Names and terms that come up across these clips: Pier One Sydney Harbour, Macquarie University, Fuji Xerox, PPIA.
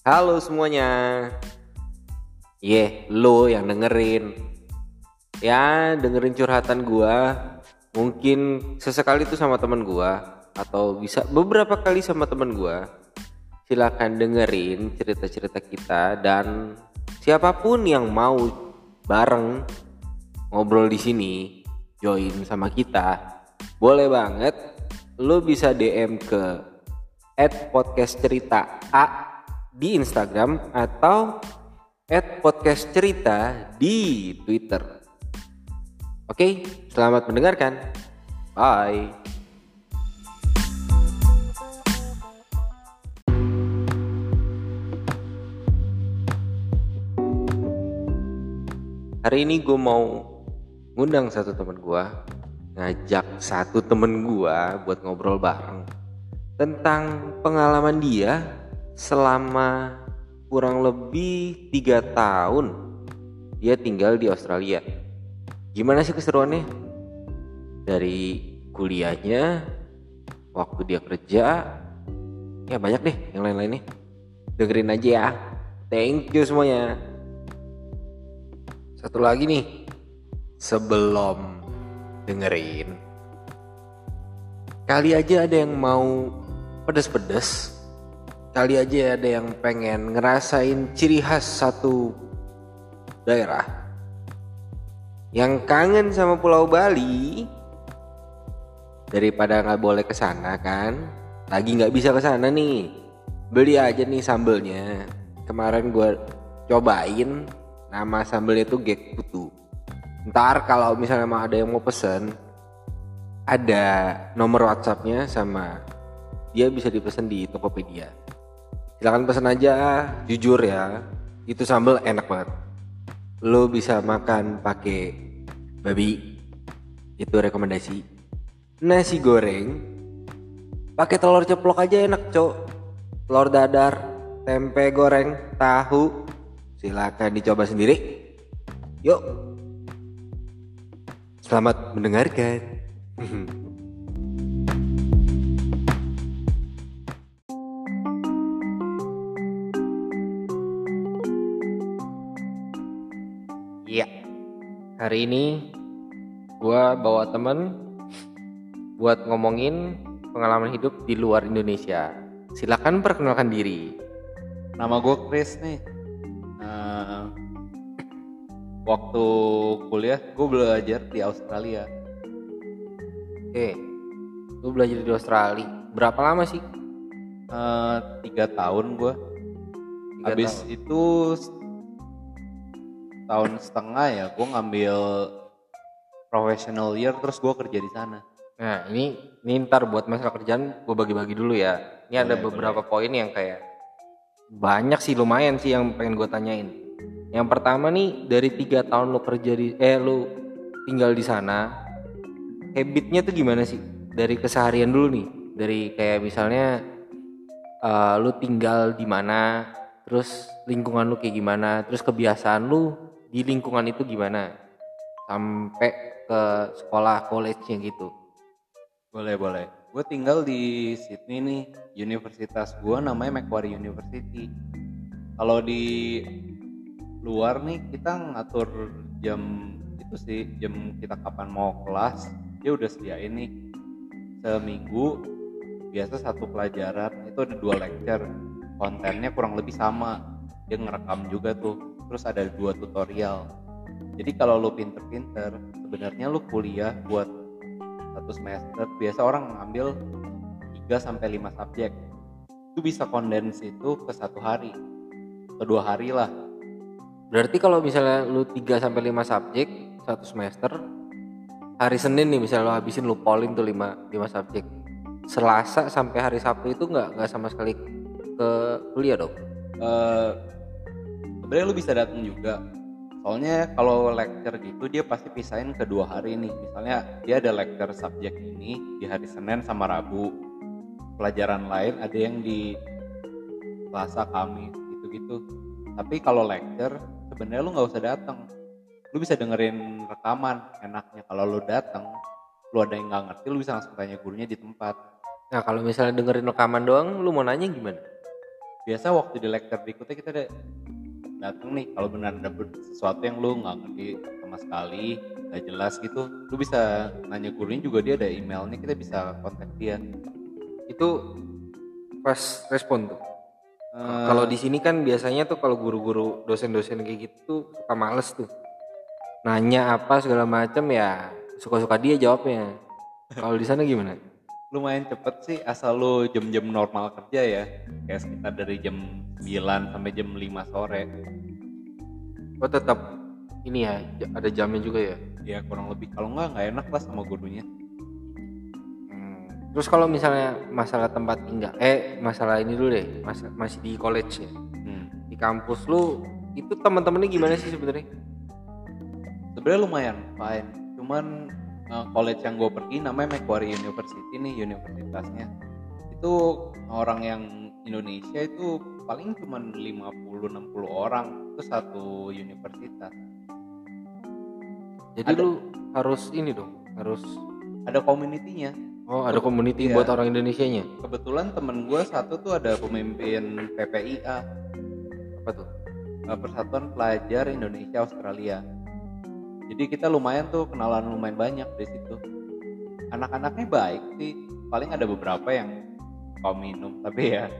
Halo semuanya. Lo yang dengerin. Ya, dengerin curhatan gua. Mungkin sesekali tuh sama teman gua, atau bisa beberapa kali sama teman gua. Silakan dengerin cerita-cerita kita, dan siapapun yang mau bareng ngobrol di sini, join sama kita. Boleh banget. Lo bisa DM ke @podcastcerita_a di Instagram atau @podcastcerita di Twitter. Oke, selamat mendengarkan. Bye. Hari ini gue mau ngundang satu temen gue, ngajak satu temen gue buat ngobrol bareng tentang pengalaman dia selama kurang lebih 3 tahun dia tinggal di Australia. Gimana sih keseruannya? Dari kuliahnya, waktu dia kerja, ya banyak deh yang lain-lainnya. Dengerin aja ya. Thank you semuanya. Satu lagi nih, sebelum dengerin, kali aja ada yang mau pedes-pedes, kali aja ada yang pengen ngerasain ciri khas satu daerah, yang kangen sama Pulau Bali. Daripada gak boleh kesana kan, lagi gak bisa kesana nih, beli aja nih sambelnya. Kemarin gue cobain, nama sambelnya tuh Gek Putu. Ntar kalau misalnya ada yang mau pesen, ada nomor WhatsAppnya sama dia, bisa dipesen di Tokopedia. Silahkan pesan aja, jujur ya, itu sambal enak banget. Lo bisa makan pakai babi, itu rekomendasi. Nasi goreng pakai telur ceplok aja enak, cok. Telur dadar, tempe goreng, tahu, silahkan dicoba sendiri. Yuk, selamat mendengarkan. Hari ini gue bawa temen buat ngomongin pengalaman hidup di luar Indonesia. Silakan perkenalkan diri. Nama gue Chris nih. Waktu kuliah gue belajar di Australia. Oke, gue belajar di Australia. Berapa lama sih? 3 tahun gue. Habis itu tahun setengah ya, gue ngambil professional year, terus gue kerja di sana. Nah, ini ntar buat masalah kerjaan gue bagi-bagi dulu ya. Ini boleh, ada beberapa poin yang kayak banyak sih, lumayan sih yang pengen gue tanyain. Yang pertama nih, dari 3 tahun lo kerja di lo tinggal di sana, habitnya tuh gimana sih? Dari keseharian dulu nih, dari kayak misalnya lo tinggal di mana, terus lingkungan lo kayak gimana, terus kebiasaan lo di lingkungan itu gimana, sampai ke sekolah, college-nya gitu. Boleh. Gue tinggal di Sydney nih. Universitas gue namanya Macquarie University. Kalau di luar nih, kita ngatur jam itu sih, jam kita kapan mau kelas. Dia udah sediain nih, seminggu biasa satu pelajaran, itu ada 2 lecture. Kontennya kurang lebih sama. Dia ngerekam juga tuh, terus ada 2 tutorial. Jadi kalau lu pinter-pinter, sebenarnya lu kuliah buat 1 semester, biasa orang ngambil 3-5 subjek. Itu bisa kondens itu ke 1 hari, ke 2 hari lah. Berarti kalau misalnya lu 3-5 subjek 1 semester, hari Senin nih misalnya lu habisin, lu polling tuh 5 subjek. Selasa sampai hari Sabtu itu enggak sama sekali ke kuliah dong. Sebenarnya lu bisa datang juga, soalnya kalau lecture gitu dia pasti pisahin ke 2 hari nih. Misalnya dia ada lecture subjek ini di hari Senin sama Rabu, pelajaran lain ada yang di Selasa, Kamis, gitu-gitu. Tapi kalau lecture sebenarnya lu nggak usah datang, lu bisa dengerin rekaman. Enaknya kalau lu datang, lu ada yang nggak ngerti, lu bisa langsung tanya gurunya di tempat. Nah, kalau misalnya dengerin rekaman doang, lu mau nanya gimana? biasa waktu di lecture berikutnya kita ada datang nih, kalau benar ada sesuatu yang lu nggak ngerti sama sekali, nggak jelas gitu, lu bisa nanya gurunya juga, dia ada emailnya, kita bisa kontak dia. Itu pas respon tuh. Kalau di sini kan biasanya tuh kalau guru-guru, dosen-dosen kayak gitu suka males tuh nanya apa segala macam, ya suka-suka dia jawabnya. Kalau di sana gimana? Lumayan cepet sih, asal lu jam-jam normal kerja ya, kayak sekitar dari jam 9 sampai jam 5 sore. Oh tetap ini ya, ada jamnya juga ya? Ya kurang lebih, kalau nggak enak lah sama gurunya. Terus kalau misalnya masalah tempat tinggal, masalah ini dulu deh, masih di college ya, di kampus lu itu teman-temannya gimana sih sebenarnya? Sebenarnya lumayan fine, cuman college yang gue pergi namanya Macquarie University nih, universitasnya itu orang yang Indonesia itu paling cuma 50-60 orang, itu satu universitas. Jadi ada, lu harus ini dong, harus ada community-nya. Oh ada community ya, buat orang Indonesianya. Kebetulan temen gue satu tuh ada pemimpin PPIA. Apa tuh? Persatuan Pelajar Indonesia Australia. Jadi kita lumayan tuh kenalan lumayan banyak di situ. Anak-anaknya baik sih, paling ada beberapa yang kau minum, tapi ya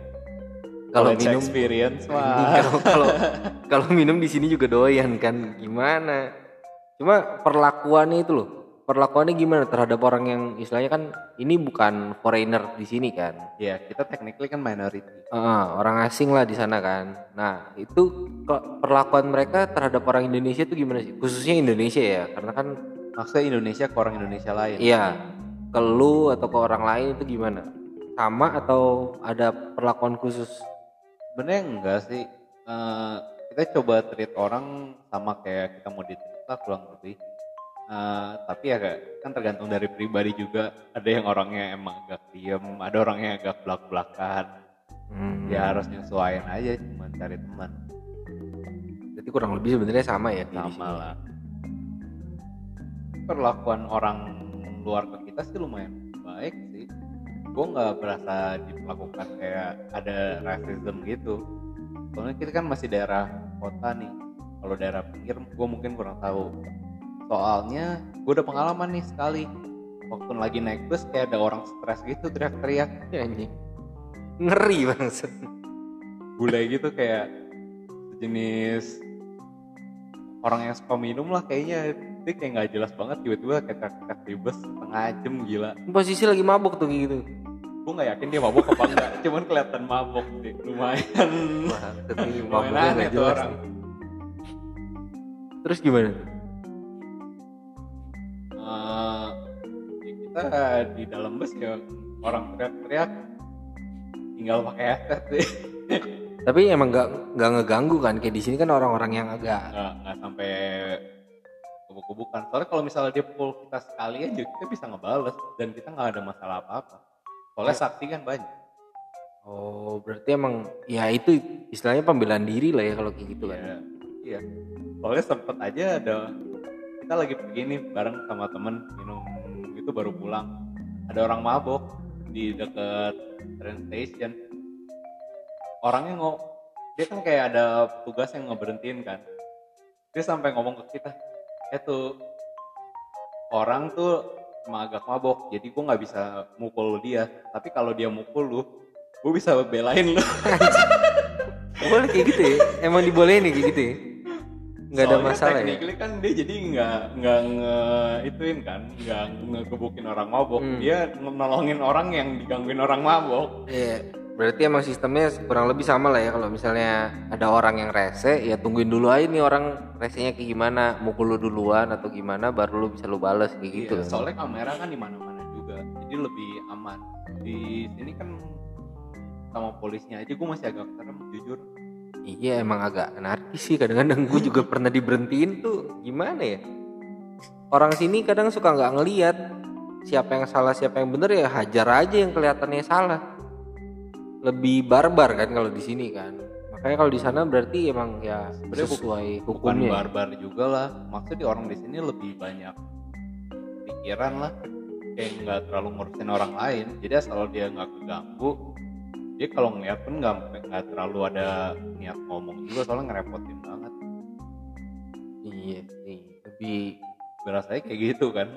kalau minum experience mah. Kalau minum di sini juga doyan kan, gimana? Cuma perlakuannya itu loh, perlakuannya gimana terhadap orang yang istilahnya kan ini bukan foreigner di sini kan? Iya, kita technically kan minority. Orang asing lah di sana kan. Nah itu perlakuan mereka terhadap orang Indonesia itu gimana sih? Khususnya Indonesia ya, karena kan maksudnya Indonesia ke orang Indonesia lain. Iya, ke lu atau ke orang lain itu gimana? Sama atau ada perlakuan khusus? Sebenarnya enggak sih. Kita coba treat orang sama kayak kita mau ditreat kurang lebih. Tapi ya kan tergantung dari pribadi juga, ada yang orangnya emang agak diem, ada orangnya agak belak-belakan, ya harus nyesuaiin aja, cuma cari teman. Jadi kurang lebih sebenarnya sama ya? Sama lah. Perlakuan orang luar ke kita sih lumayan baik sih, gue gak berasa diperlakukan kayak ada racism gitu, soalnya kita kan masih daerah kota nih. Kalau daerah pinggir gue mungkin kurang tahu. Soalnya gue udah pengalaman nih sekali, waktu lagi naik bus kayak ada orang stres gitu teriak-teriak. Ya anjing, ngeri banget. Bule gitu kayak jenis orang yang suka minum lah kayaknya. Dia kayak gak jelas banget tiba-tiba kayak teriak-teriak di bus setengah jam, gila. Posisi lagi mabok tuh gitu. Gue gak yakin dia mabok apa enggak, cuman kelihatan mabok sih. Lumayan. Lumayan aneh tuh orang. Terus gimana tuh? Kita di dalam bus ya orang teriak-teriak tinggal pakai headset sih. Tapi emang nggak ngeganggu kan, kayak di sini kan orang-orang yang agak nggak sampai kubu-kubukan. Soalnya kalau misalnya dia pukul kita sekali aja kita bisa ngebales dan kita nggak ada masalah apa-apa. Soalnya saksi kan banyak. Oh berarti emang ya itu istilahnya pembelaan diri lah ya kalau kayak gitu kan. Iya. Soalnya sempet aja ada, kita lagi pergi nih bareng sama temen minum itu baru pulang, ada orang mabok di deket train station. Orangnya dia kan kayak ada petugas yang ngeberhentiin kan, dia sampai ngomong ke kita, tuh orang tuh agak mabok jadi gue nggak bisa mukul dia, tapi kalau dia mukul lu gue bisa belain lu. Boleh kayak gitu ya? Emang dibolehin kayak gitu ya? Nggak ada masalah ya? Soalnya kan dia jadi nggak nge-ituin kan, nggak ngegebukin orang mabok, dia nolongin orang yang digangguin orang mabok. Iya, berarti emang sistemnya kurang lebih sama lah ya. Kalau misalnya ada orang yang rese, ya tungguin dulu aja nih orang resenya kayak gimana, mukul lu duluan atau gimana, baru lu bisa lu bales kayak gitu. Iya, soalnya kamera kan di mana-mana juga, jadi lebih aman. Di sini kan sama polisnya aja, gue masih agak serem jujur. Iya emang agak anarkis sih kadang-kadang. Gue juga pernah diberhentiin tuh, gimana ya, orang sini kadang suka gak ngelihat siapa yang salah siapa yang bener, ya hajar aja yang kelihatannya salah. Lebih barbar kan kalau di sini kan. Makanya kalau di sana berarti emang ya sesuai hukumnya. Bukan barbar juga lah, maksudnya orang di sini lebih banyak pikiran lah, kayak gak terlalu ngurusin orang lain. Jadi asal dia gak keganggu Dia kalau ngeliat pun nggak terlalu ada niat ngomong juga, soalnya ngerepotin banget. Iya sih, lebih berasanya kayak gitu kan.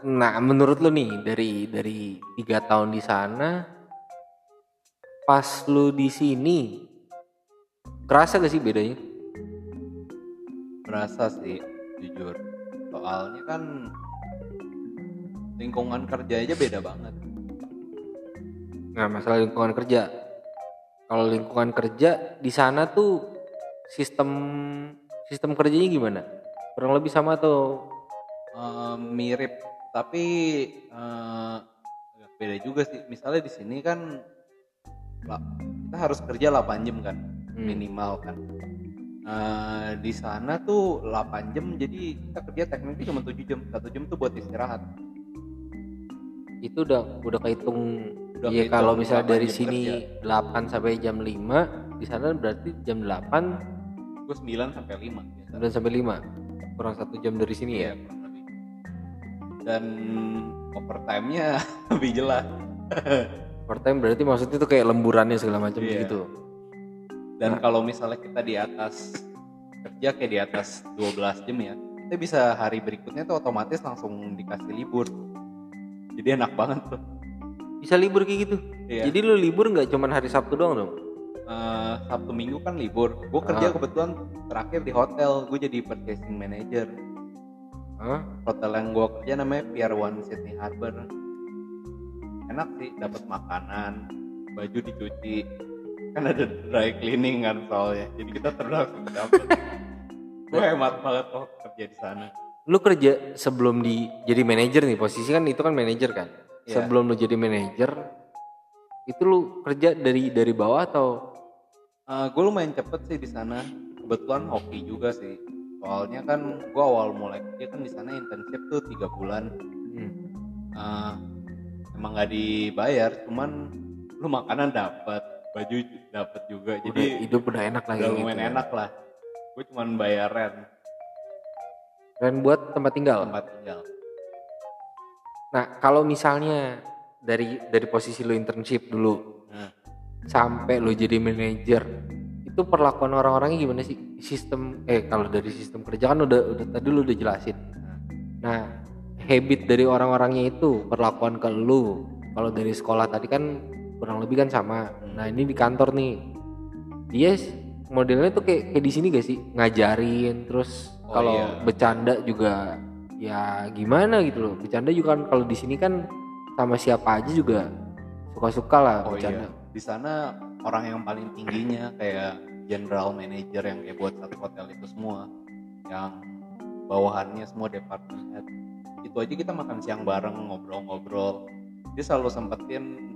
Nah menurut lu nih dari 3 tahun di sana pas lu di sini kerasa gak sih bedanya? Kerasa sih, jujur. Soalnya kan lingkungan kerja aja beda banget. Nah, masalah lingkungan kerja. Kalau lingkungan kerja di sana tuh sistem kerjanya gimana? Kurang lebih sama atau mirip, tapi agak beda juga sih. Misalnya di sini kan kita harus kerja 8 jam kan minimal kan. Di sana tuh 8 jam jadi kita kerja tekniknya cuma 7 jam. 1 jam tuh buat istirahat. Itu udah kehitung. Iya, kalau misalnya dari sini kerja. 8 sampai jam 5, di sana berarti jam 8 gua 9 sampai 5. 9 sampai 5. Kurang 1 jam dari sini ya. Dan overtime-nya lebih jelas. Overtime berarti maksudnya itu kayak lemburannya segala macam gitu. Dan kalau misalnya kita di atas kerja kayak di atas 12 jam ya, kita bisa hari berikutnya tuh otomatis langsung dikasih libur. Jadi enak banget tuh. Bisa libur kayak gitu. Iya. Jadi lu libur nggak cuma hari Sabtu doang dong? Sabtu Minggu kan libur. Gue kerja kebetulan terakhir di hotel. Gue jadi purchasing manager. Hotel yang gue kerja namanya Pier One Sydney Harbour. Enak sih, dapat makanan, baju dicuci, kan ada dry cleaning kan soalnya, jadi kita terus dapat. Gue hemat banget loh kerja di sana. Lu kerja sebelum jadi manajer nih, posisi kan itu kan manajer kan. Yeah. Sebelum lu jadi manajer, itu lu kerja dari bawah atau? Gue lumayan cepet sih di sana. Kebetulan hoki juga sih. Soalnya kan gue awal mulai kerja kan di sana internship tuh 3 bulan. Emang nggak dibayar, cuman lu makanan dapat, baju dapat juga, udah, jadi hidup udah enak lah. Udah lumayan gitu enak lah. Gue cuman bayar rent buat tempat tinggal. Nah kalau misalnya dari posisi lu internship dulu sampai lu jadi manajer, itu perlakuan orang-orangnya gimana sih? Kalau dari sistem kerja kan udah tadi lu udah jelasin. Nah habit dari orang-orangnya itu, perlakuan ke lu, kalau dari sekolah tadi kan kurang lebih kan sama. Nah ini di kantor nih, dia modelnya tuh kayak di sini gak sih, ngajarin terus kalau bercanda juga ya gimana gitu loh. Bercanda juga kan kalau di sini kan sama siapa aja juga suka-suka lah bercanda. Di sana orang yang paling tingginya kayak general manager yang kayak buat satu hotel itu semua, yang bawahannya semua department head. Itu aja kita makan siang bareng, ngobrol-ngobrol. Dia selalu sempetin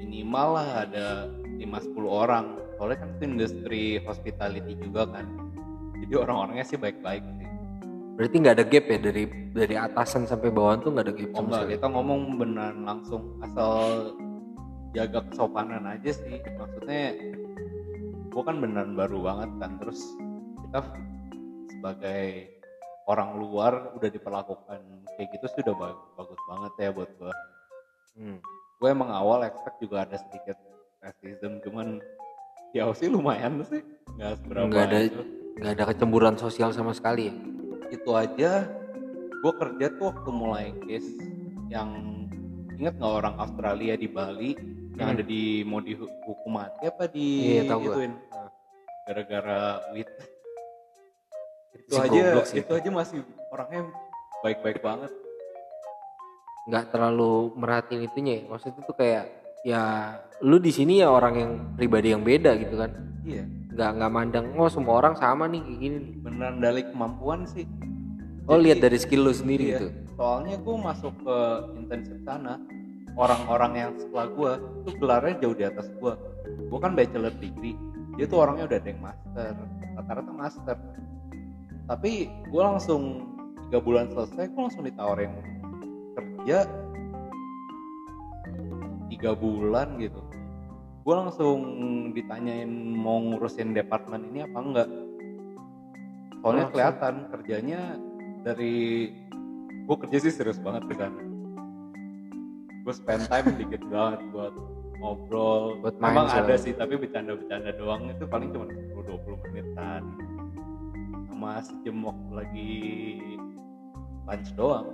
minimal lah ada 5-10 orang. Soalnya kan itu industri hospitality juga kan. Jadi orang-orangnya sih baik-baik sih. Berarti gak ada gap ya dari atasan sampai bawahan tuh gak ada gap? Enggak, kita ngomong beneran langsung. Asal jaga kesopanan aja sih. Maksudnya gue kan beneran baru banget kan. Terus kita sebagai orang luar udah diperlakukan kayak gitu sih udah bagus banget ya buat gue. Gue emang awal expect juga ada sedikit racism, cuman ya sih lumayan sih, nggak seberapa. Nggak ada kecemburuan sosial sama sekali ya? Itu aja. Gue kerja tuh waktu mulai case yang inget nggak orang Australia di Bali yang ada di mau dihukum mati apa di gituin gara-gara wit. Itu aja masih orangnya baik-baik banget. Nggak terlalu merhatiin itunya. Maksudnya tuh kayak ya lu di sini ya orang yang pribadi yang beda gitu kan. Iya. Nggak mandang semua orang sama nih kayak gini. Beneran dari kemampuan sih. Jadi, lihat dari skill lu sendiri gitu. Soalnya gue masuk ke internship sana, orang-orang yang setelah gue tuh gelarnya jauh di atas gue. Gue kan bachelor degree, dia tuh orangnya udah ada yang master, rata-rata master. Tapi gue langsung 3 bulan selesai, gue langsung ditawarin kerja 3 bulan gitu. Gue langsung ditanyain mau ngurusin departemen ini apa enggak. Soalnya kelihatan kerjanya dari gue kerja sih serius banget di sana. Gue spend time dikit banget buat ngobrol. Emang ada sih, tapi bercanda-bercanda doang itu paling cuma 10-20 menitan. Sama sejam waktu lagi lunch doang.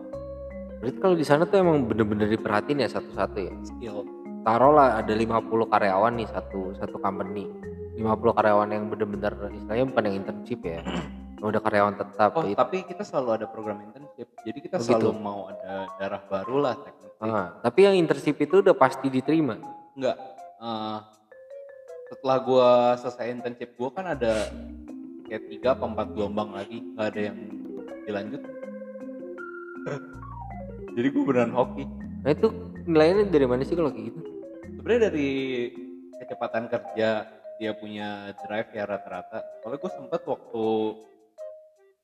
Berarti kalau di sana tuh emang bener-bener diperhatiin ya satu-satu ya? Skill. Taruhlah ada 50 karyawan nih satu company. 50 karyawan yang bener-bener istilahnya bukan yang internship ya. Udah karyawan tetap. Oh, gitu. Tapi kita selalu ada program internship. Jadi kita selalu mau ada darah baru lah teknik. Tapi yang internship itu udah pasti diterima? Enggak. Setelah gue selesai internship gue kan ada kayak 3 atau 4 gelombang lagi. Gak ada yang dilanjut. Jadi gue beneran hoki. Nah itu nilainya dari mana sih kalau kayak gitu? Sebenarnya dari kecepatan kerja dia punya drive ya rata-rata. Soalnya gue sempet waktu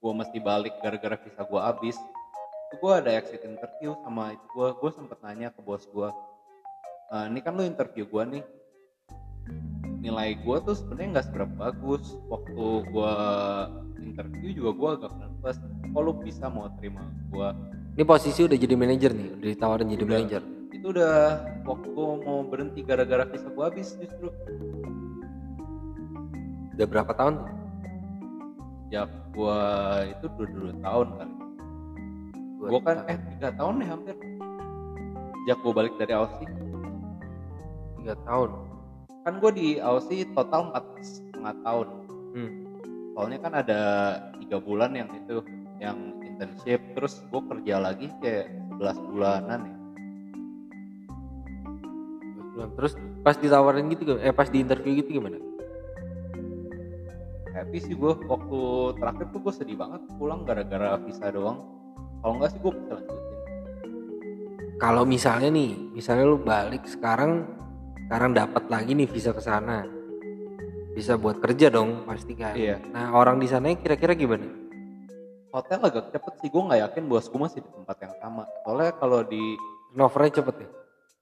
gue mesti balik gara-gara visa gue habis, itu gue ada exit interview sama itu gue sempet nanya ke bos gue, ini kan lu interview gue nih, nilai gue tuh sebenarnya nggak seberapa bagus. Waktu gue interview juga gue agak nervous. Kok lu bisa mau terima gue? Ini posisi udah jadi manajer nih, udah ditawarin jadi manajer. Itu udah waktu gue mau berhenti gara-gara visa gue habis justru. Udah berapa tahun? Ya gua itu 2 tahun kali. Gua kan 3 tahun nih hampir. Sejak gua balik dari Aussie 3 tahun. Kan gua di Aussie total 4,5 tahun. Soalnya kan ada 3 bulan yang itu yang internship, terus gua kerja lagi kayak 11 bulanan ya. Terus pas ditawarin gitu pas di interview gitu gimana? Happy sih gue. Waktu terakhir tuh gue sedih banget pulang gara-gara visa doang. Kalau enggak sih gue bisa lanjutin. Kalau misalnya nih, misalnya lu balik sekarang dapat lagi nih visa ke sana, bisa buat kerja dong pasti kan. Iya. Nah orang di sana kira-kira gimana? Hotel agak cepet sih, gue nggak yakin bosku masih di tempat yang sama. Soalnya kalau di turnovernya cepet ya?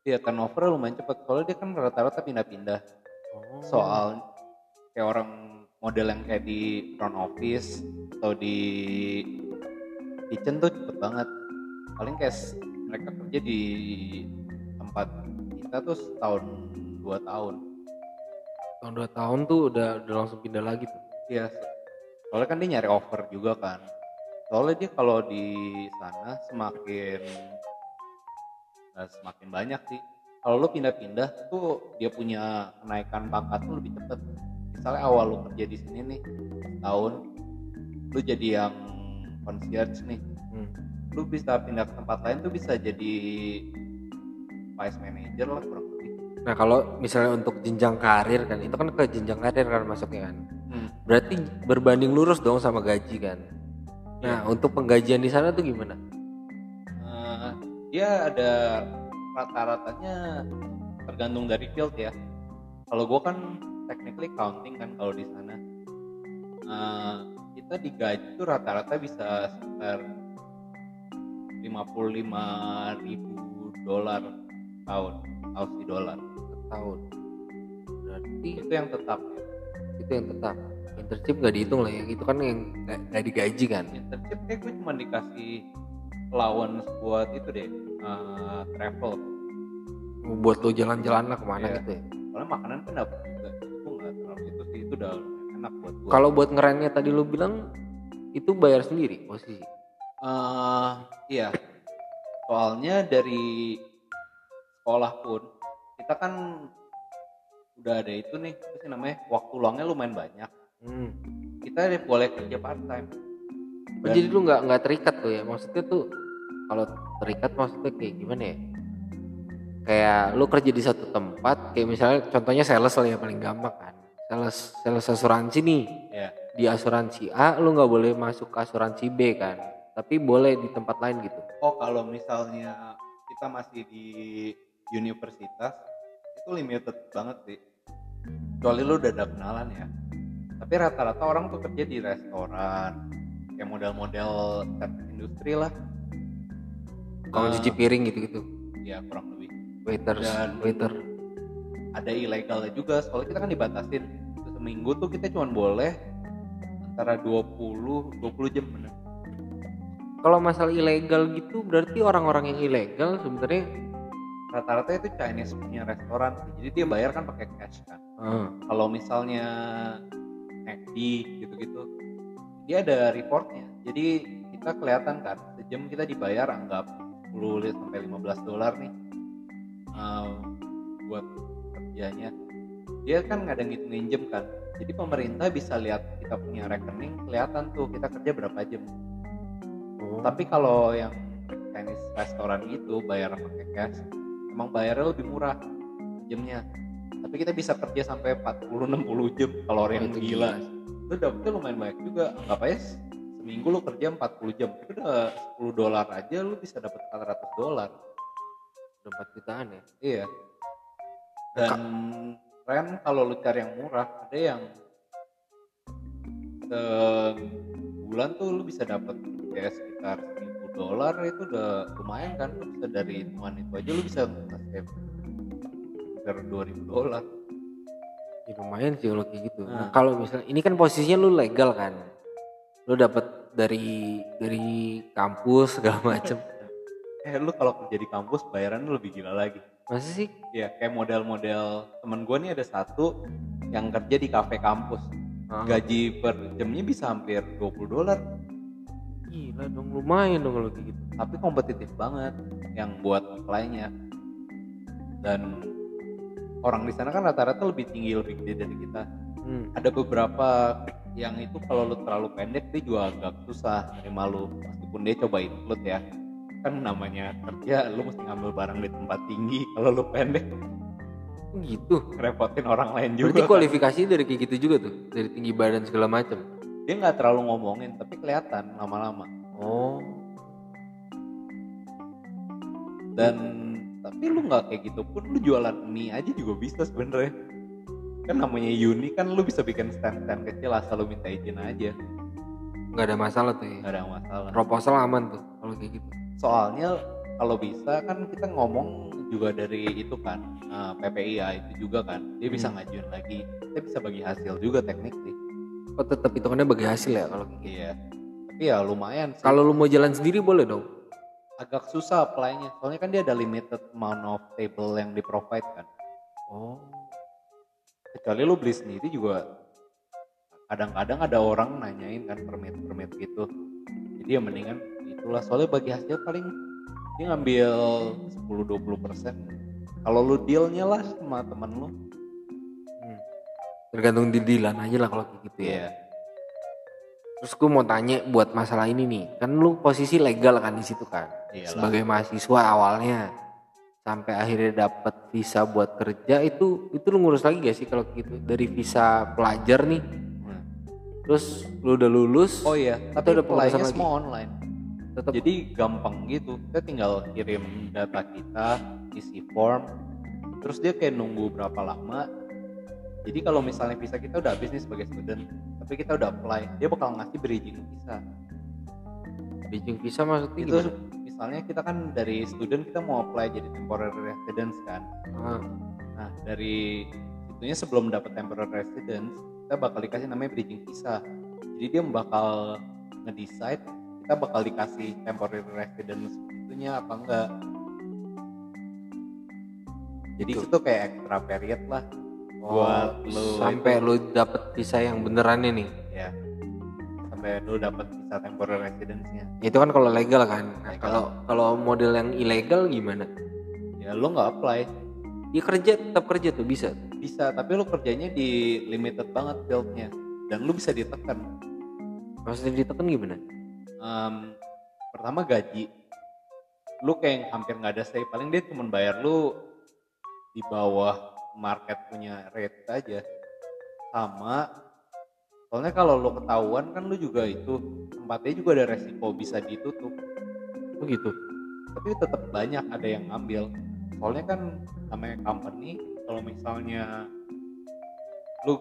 Iya, turnovernya lumayan cepet. Soalnya dia kan rata-rata pindah-pindah. Soal kayak orang model yang kayak di front office atau di kitchen tuh cepet banget. Paling kayak mereka kerja di tempat kita tuh setahun 2 tahun. Tahun 2 tahun tuh udah langsung pindah lagi tuh? Iya, soalnya kan dia nyari offer juga kan. Soalnya dia kalau di sana semakin banyak sih. Kalau lo pindah-pindah tuh dia punya kenaikan pangkat tuh lebih cepet. Misalnya awal lu kerja di sini nih tahun, lu jadi yang concierge nih, lu bisa pindah ke tempat lain tuh bisa jadi vice manager lah kurang lebih. Nah kalau misalnya untuk jenjang karir kan, itu kan ke jenjang karir kan masuknya kan, berarti berbanding lurus dong sama gaji kan. Nah untuk penggajian di sana tuh gimana? Dia ada rata-ratanya tergantung dari field ya. Kalau gua kan technically counting kan kalau di sana, kita digaji tuh rata-rata bisa sekitar $55,000 tahun, Aussie dollar tahun. Berarti itu yang tetap. Ya? Itu yang tetap. Internship nggak dihitung lah ya, itu kan yang nggak digaji kan. Internship kayak gue cuma dikasih allowance buat itu deh, travel. Buat lo jalan-jalan lah kemana gitu ya. Soalnya makanan kan dapat. Itu udah enak buat gue. Kalau buat ngerennya tadi lu bilang itu bayar sendiri posisi? Iya. Soalnya dari sekolah pun kita kan udah ada itu nih, apa sih namanya, waktu luangnya lumayan banyak. Kita boleh kerja part time. Jadi lu nggak terikat tuh ya? Maksudnya tuh kalau terikat maksudnya kayak gimana ya? Kayak lu kerja di satu tempat, kayak misalnya contohnya sales lah yang paling gampang kan. Sales asuransi nih, di asuransi A lu gak boleh masuk ke asuransi B kan, tapi boleh di tempat lain gitu. Oh kalau misalnya kita masih di universitas, itu limited banget sih, kecuali lu udah ada kenalan ya. Tapi rata-rata orang tuh kerja di restoran, kayak model-model service industri lah. Kalau cuci piring gitu-gitu? Ya kurang lebih. Waiter. Ada ilegalnya juga, soalnya kita kan dibatasin. Seminggu tuh kita cuma boleh antara 20 jam bener. Kalau masalah ilegal gitu, berarti orang-orang yang ilegal sebenarnya rata-rata itu Chinese punya restoran sih, jadi dia bayar kan pakai cash kan. Kalau misalnya McD gitu-gitu dia ada reportnya, jadi kita kelihatan kan sejam kita dibayar anggap $10-$15 nih buat kerjanya. Dia kan nggak ada ngitungin jam kan, jadi pemerintah bisa lihat kita punya rekening, kelihatan tuh kita kerja berapa jam. Tapi kalau yang Chinese restoran itu bayar pakai cash, emang bayarnya lebih murah jamnya, tapi kita bisa kerja sampai 40-60 jam kalau orang yang gila. Itu dapetnya lumayan banyak juga, anggap aja seminggu lu kerja 40 jam itu udah $10 aja lu bisa dapet $400, udah 4 jutaan ya. Iya, dan tren kalau lu cari yang murah, ada yang sebulan tuh lu bisa dapet ya sekitar $1,000, itu udah lumayan kan, lu bisa dari hitungan itu aja lu bisa nge-save sekitar $2,000. Ya, lumayan sih kalau kayak gitu. Nah, kalau misalnya ini kan posisinya lu legal kan, lu dapat dari kampus segala macem. Lu kalau kerja di kampus bayaran lu lebih gila lagi. Masa sih? Ya kayak model-model temen gue nih ada satu yang kerja di kafe kampus. Gaji per jamnya bisa hampir $20. Gila dong, lumayan dong kalau gitu. Tapi kompetitif banget yang buat apply-nya. Dan orang di sana kan rata-rata lebih tinggi, lebih gede dari kita. Ada beberapa yang itu kalau lu terlalu pendek dia juga agak susah nerima lu, meskipun dia coba include ya. Kan namanya kerja lu mesti ngambil barang di tempat tinggi, kalau lu pendek gitu repotin orang lain juga. Berarti kualifikasi kan dari kayak gitu juga tuh, dari tinggi badan segala macam. Dia nggak terlalu ngomongin tapi kelihatan lama-lama. Dan tapi lu nggak kayak gitu pun lu jualan mie aja juga bisa sebenarnya kan, namanya uni kan lu bisa bikin stand-stand kecil asal lu minta izin aja, nggak ada masalah tuh ya. Nggak ada masalah, proposal aman tuh kalau kayak gitu. Soalnya kalau bisa kan kita ngomong juga dari itu kan, PPIA itu juga kan, dia bisa ngajuin lagi, kita bisa bagi hasil juga tekniknya. Oh tetap hitungannya bagi hasil ya kalau gitu. Iya, tapi ya lumayan sih. Kalau lu mau jalan sendiri boleh dong? Agak susah apply-nya, soalnya kan dia ada limited amount of table yang di provide kan. Kecuali lu beli sendiri juga, kadang-kadang ada orang nanyain kan permit-permit gitu, jadi ya mendingan itulah, soalnya bagi hasil paling dia ngambil 10-20%. Kalau lu dealnya lah sama temen lu. Tergantung deal-dealan aja lah kalau gitu ya. Terus gue mau tanya buat masalah ini nih, kan lu posisi legal kan di situ kan. Iyalah. Sebagai mahasiswa awalnya sampai akhirnya dapet visa buat kerja, itu lu ngurus lagi gak sih kalau gitu? Dari visa pelajar nih. Terus lu udah lulus. Oh iya, tapi pelajarnya semua online. Tetap. Jadi gampang gitu, kita tinggal kirim data kita, isi form, terus dia kayak nunggu berapa lama. Jadi kalau misalnya visa kita udah habis nih sebagai student, tapi kita udah apply, dia bakal ngasih bridging visa. Bridging visa maksudnya itu gimana? Misalnya kita kan dari student kita mau apply jadi temporary residence kan. Nah dari itunya sebelum dapat temporary residence, kita bakal dikasih namanya bridging visa. Jadi dia bakal nge-decide kita bakal dikasih temporary residence itunya apa enggak. Jadi itu kayak extra period lah buat lu sampai itu. Lu dapet visa yang beneran nih. Ya. Sampai lu dapet visa temporary residence-nya. Itu kan kalau legal kan. Kalau model yang ilegal gimana? Ya lu enggak apply. Dia kerja, tetap kerja tuh bisa. Bisa, tapi lu kerjanya di limited banget field-nya dan lu bisa ditekan. Maksudnya ditekan gimana? Pertama gaji lu kayak hampir gak ada say, paling dia cuma bayar lu di bawah market punya rate aja. Sama soalnya kalau lu ketahuan kan lu juga itu tempatnya juga ada resiko bisa ditutup begitu. Tapi tetap banyak ada yang ngambil, soalnya kan namanya company. Kalau misalnya lu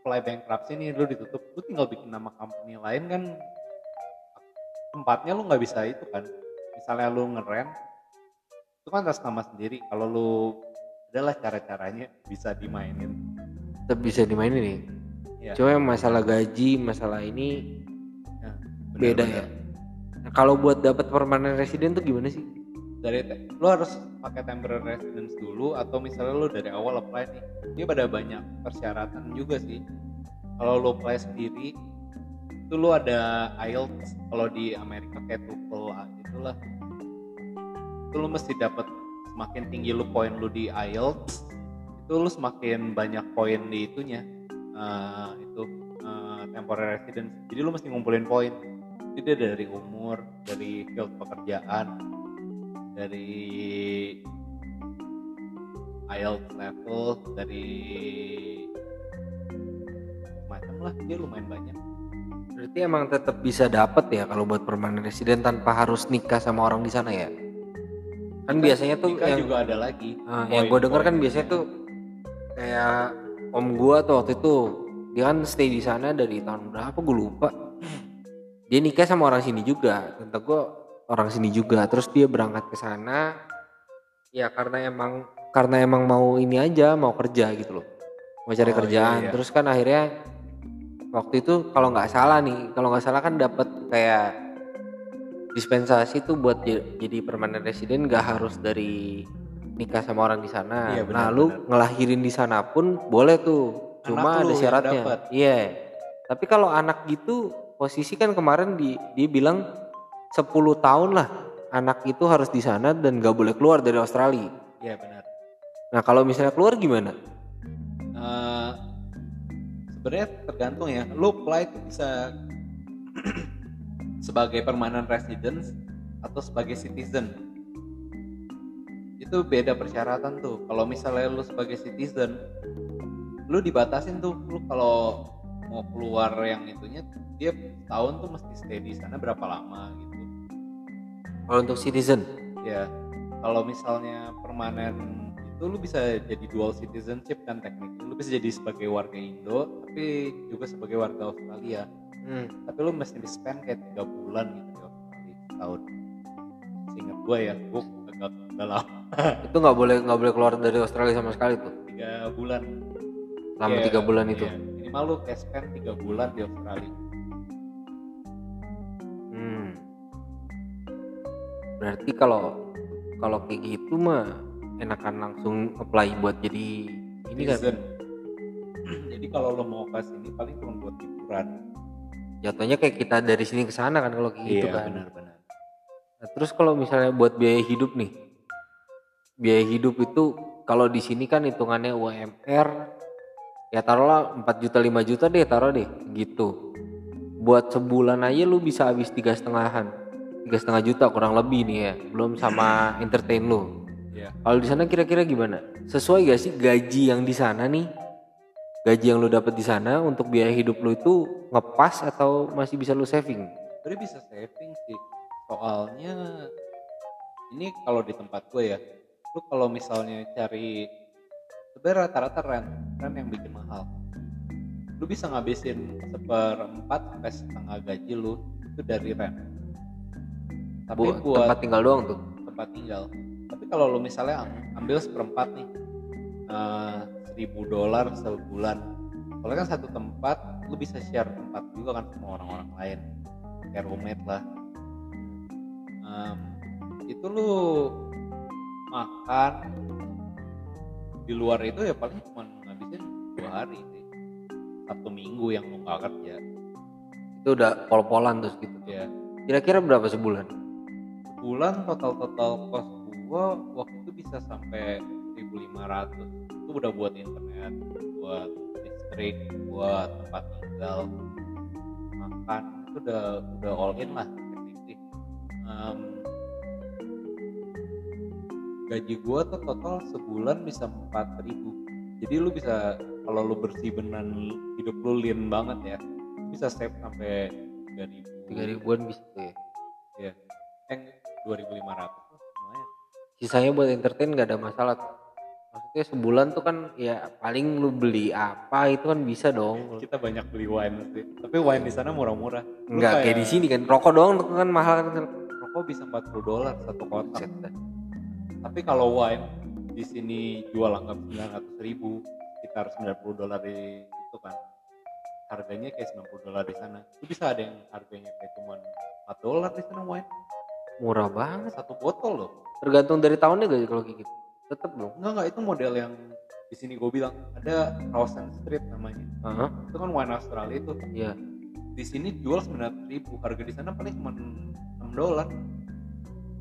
apply bankruptcy nih, lu ditutup, lu tinggal bikin nama company lain kan, tempatnya lu nggak bisa itu kan. Misalnya lu ngerent itu kan atas nama sendiri, kalau lu adalah cara-caranya bisa dimainin, tetap bisa dimainin nih ya. Cuma yang masalah gaji, masalah ini ya, beda ya. Nah, kalau buat dapat permanent resident tuh gimana sih? dari lo harus pakai temporary residence dulu atau misalnya lo dari awal apply nih, ini pada banyak persyaratan juga sih. Kalau lo apply sendiri itu lo ada IELTS, kalau di Amerika kayak TOEFL gitulah, itu lo mesti dapat, semakin tinggi lo poin lo di IELTS itu lo semakin banyak poin di itunya temporary residence. Jadi lo mesti ngumpulin poin. Jadi dari umur, dari field pekerjaan, dari IELTS level, dari macam lah, dia lumayan banyak. Berarti emang tetap bisa dapat ya kalau buat permanent resident tanpa harus nikah sama orang di sana ya? Kan biasanya tuh nikah yang juga ada lagi. Yang gue denger kan biasanya tuh kayak om gue tuh waktu itu dia kan stay di sana dari tahun berapa gue lupa. Dia nikah sama orang sini juga, tante gue orang sini juga. Terus dia berangkat ke sana, ya karena emang mau ini aja, mau kerja gitu loh, mau cari kerjaan. Iya. Terus kan akhirnya waktu itu kalau nggak salah kan dapat kayak dispensasi tuh buat jadi permanent resident, nggak harus dari nikah sama orang di sana. Iya, benar, nah lu benar. Ngelahirin di sana pun boleh tuh, cuma ada syaratnya. Iya. Tapi kalau anak gitu posisi kan kemarin dia bilang 10 tahun lah anak itu harus di sana dan gak boleh keluar dari Australia. Iya benar. Nah kalau misalnya keluar gimana? Sebenarnya tergantung ya. Lo apply itu bisa sebagai permanent resident atau sebagai citizen. Itu beda persyaratan tuh. Kalau misalnya lo sebagai citizen, lo dibatasin tuh. Lo kalau mau keluar yang itunya dia tahun tuh mesti stay di sana berapa lama gitu. Kalau untuk citizen? Ya, kalau misalnya permanen itu lu bisa jadi dual citizenship kan teknik. Lu bisa jadi sebagai warga Indo tapi juga sebagai warga Australia. Tapi lu mesti di spend kayak 3 bulan gitu di Australia tahun. Seingat gue ya, gue agak lama. Itu nggak boleh keluar dari Australia sama sekali tuh. 3 bulan. Lama yeah, 3 bulan itu. Yeah. Minimal lu kayak spend 3 bulan di Australia. Berarti kalau kayak gitu mah enakan langsung apply buat jadi ini kan. Jadi kalau lo mau ke sini paling cuma buat liburan. Jatuhnya kayak kita dari sini ke sana kan kalau kayak gitu kan. Iya benar-benar. Nah, terus kalau misalnya buat biaya hidup nih. Biaya hidup itu kalau di sini kan hitungannya UMR ya taruhlah 4 juta 5 juta deh taruh deh gitu. Buat sebulan aja lu bisa habis 3,5 juta kurang lebih nih ya, belum sama entertain lu. Yeah. Kalau di sana kira-kira gimana? Sesuai gak sih gaji yang di sana nih? Gaji yang lu dapat di sana untuk biaya hidup lu itu ngepas atau masih bisa lu saving? Sebenarnya bisa saving sih. Soalnya ini kalau di tempat gue ya, lu kalau misalnya cari sebenarnya rata-rata rent yang bikin mahal. Lu bisa ngabisin 1/4 sampai setengah gaji lu itu dari rent. Tapi buat tempat tinggal doang tuh. Tempat tinggal. Tapi kalau lu misalnya ambil 1/4 nih, $1,000 sebulan. Kalau kan satu tempat, lu bisa share tempat juga kan sama orang-orang lain. Kayak roommate lah. Itu lu makan di luar itu ya paling cuma ngabisin 2 hari sih, Sabtu Minggu yang lu gak kerja itu udah pol-polan terus gitu ya. Kira-kira berapa sebulan? Sebulan total cost gua waktu itu bisa sampai 1.500. Itu udah buat internet, buat listrik, buat tempat tinggal, makan, itu udah all in lah. Gaji gua tuh total sebulan bisa 4.000. Jadi lu bisa, kalau lu bersih benan hidup lu lean banget ya, bisa save sampai 3.000. 3.000-an bisa tuh ya? Iya. 2.500. Lumayan. Sisanya buat entertain gak ada masalah tuh. Maksudnya sebulan tuh kan ya paling lu beli apa itu kan bisa dong. Kita banyak beli wine sih. Tapi wine di sana murah-murah. Enggak kayak di sini kan. Rokok doang kan mahal kan. Rokok bisa $40 satu kotak. Tapi kalau wine di sini jual anggap 900.000, sekitar $90 itu kan. Harganya kayak $90 di sana. Itu bisa ada yang harganya kayak cuma $4 di sana wine. Murah banget. Satu botol loh. Tergantung dari tahunnya gak sih kalau gigit? Tetep dong. Enggak, itu model yang di sini gue bilang ada kawasan street namanya. Uh-huh. Itu kan wine Australia itu. Iya. Yeah. Di sini jual 9.000, harga di sana paling cuma $6.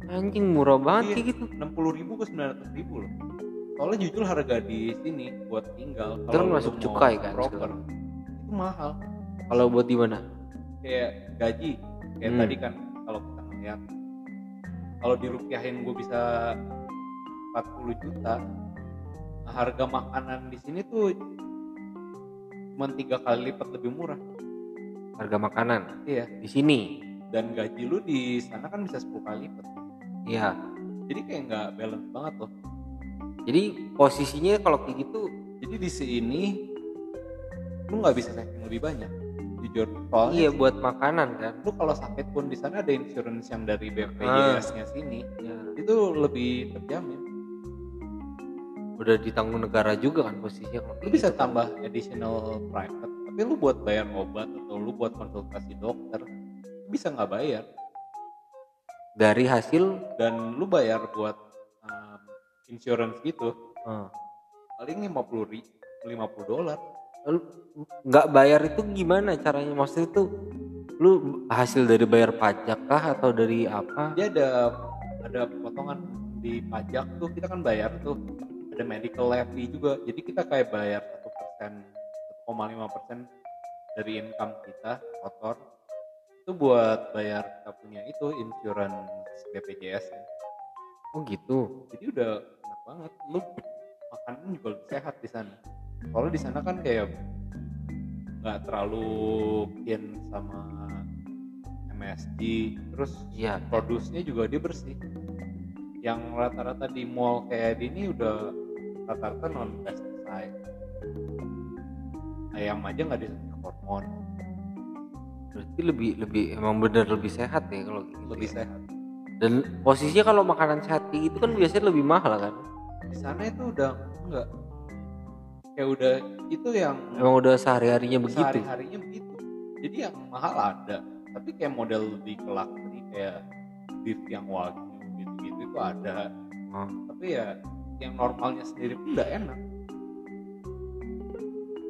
Anjing murah banget. Iya, gitu. 60.000 ke 900.000 loh. Soalnya jujur harga di sini buat tinggal kalau masuk cukai kan proper, itu mahal. Kalau buat di mana? Kayak gaji. Kayak tadi kan kalau kita ngeliat kalau dirupiahin gue bisa 40 juta. Nah, harga makanan di sini tuh cuma 3 kali lipat lebih murah. Harga makanan? Iya. Di sini. Dan gaji lu di sana kan bisa 10 kali lipat. Iya. Jadi kayak nggak balance banget loh. Jadi posisinya kalau kayak gitu. Jadi di sini lu nggak bisa saving lebih banyak. Jujur. Iya sih, buat makanan kan. Lu kalau sakit pun di sana ada insurance yang dari BPJS-nya sini. Ya. Itu lebih terjamin. Udah ditanggung negara juga kan posisinya. Lu bisa tambah additional private, tapi lu buat bayar obat atau lu buat konsultasi dokter bisa nggak bayar dari hasil, dan lu bayar buat insurance gitu paling $50 nggak bayar. Itu gimana caranya? Maksudnya itu lu hasil dari bayar pajak kah atau dari apa? Dia ada potongan di pajak tuh, kita kan bayar tuh ada medical levy juga. Jadi kita kayak bayar 1,5% dari income kita kotor itu buat bayar kita punya itu insurance BPJS. Oh gitu. Jadi udah enak banget. Lu makanan juga lebih sehat di sana. Kalau di sana kan kayak nggak terlalu keen sama MSG. Terus ya, produsnya juga dia bersih. Yang rata-rata di mall kayak di ini udah rata-rata non-pesticide. Ayam aja nggak disuntik hormon. Berarti lebih emang benar lebih sehat ya kalau gitu. Lebih ya, sehat. Dan posisinya kalau makanan sehat itu kan biasanya lebih mahal kan. Di sana itu udah enggak. Kayak udah itu yang emang udah sehari-harinya begitu. Sehari-harinya begitu. Jadi yang mahal ada, tapi kayak model lebih kelak nih kayak beef yang wagyu gitu-gitu itu ada. Tapi ya yang normalnya sendiri pun enggak enak.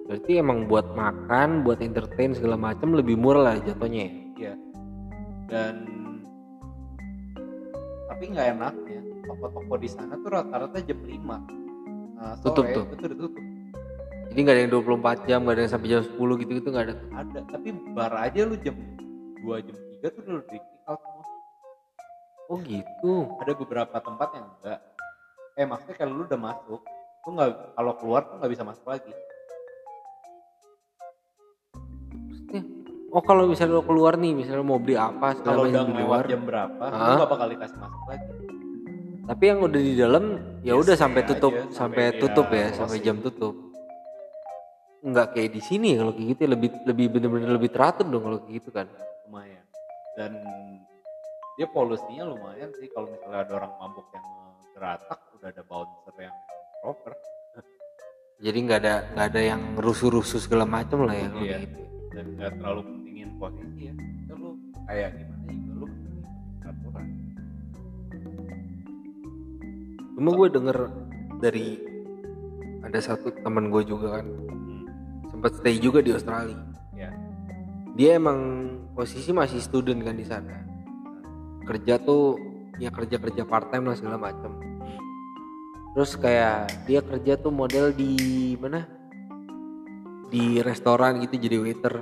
Berarti emang buat makan, buat entertain segala macam lebih murah lah jatuhnya. Iya. Dan tapi nggak enaknya toko-toko di sana tuh rata-rata jam 5 tutup tuh. Itu ditutup. Jadi nggak ada yang 24 jam, nggak ada yang sampai jam 10 gitu-gitu nggak ada. Ada, tapi bar aja lu jam 2 jam 3 tuh udah di kick out. Oh gitu. Ada beberapa tempat yang enggak. Maksudnya kalau lu udah masuk, lu nggak, kalau keluar tuh nggak bisa masuk lagi. Oh kalau misalnya lo keluar nih, misalnya mau beli apa, kalau udah lewat jam berapa, lu gak bakal dikasih masuk lagi. Tapi yang udah di dalam, ya udah sampai tutup, aja, sampai tutup ya, sampai jam tutup. Enggak kayak di sini kalau kayak gitu, lebih bener-bener lebih teratur dong kalau kayak gitu kan. Lumayan. Dan dia polusinya lumayan sih, kalau misalnya ada orang mabuk yang geratak, udah ada bouncer yang proper. Jadi nggak ada yang rusuh-rusuh segala macam lah ya kalau kayak gitu. Dan nggak terlalu pentingin posisi ya, itu lu kayak gimana juga lu aturan. Cuma gue denger dari ada satu teman gue juga kan sempat stay juga di Australia. Ya. Dia emang posisi masih student kan di sana. Kerja tuh ya kerja part time lah segala macam. Terus kayak dia kerja tuh model di mana? Di restoran gitu, jadi waiter,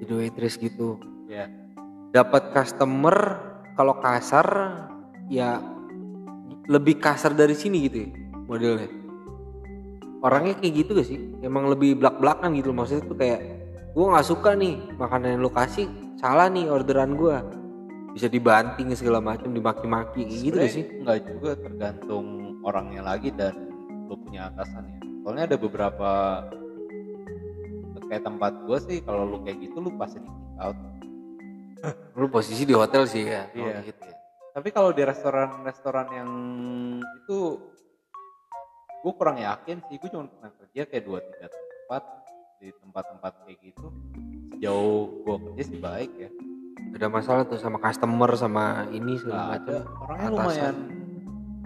jadi waitress gitu. Yeah. Dapat customer kalau kasar ya lebih kasar dari sini gitu ya, modelnya. Orangnya kayak gitu gak sih? Emang lebih blak-blakan gitu loh. Maksudnya tuh kayak gue nggak suka nih makanan yang lo kasih, salah nih orderan gue, bisa dibanting segala macam, dimaki-maki kayak gitu gak sih? Nggak juga, tergantung orangnya lagi dan lo punya atasannya. Soalnya ada beberapa kayak tempat gue sih, kalau lu kayak gitu lu pasti di kick out. Lu posisi di hotel sih ya. Iya. Gitu ya. Tapi kalau di restoran yang itu gue kurang yakin sih. Gue cuma pernah kerja kayak 2-3 tempat di tempat-tempat kayak gitu. Sejauh gue kerja sih baik ya. Ada masalah tuh sama customer sama ini segala macam. Orangnya lumayan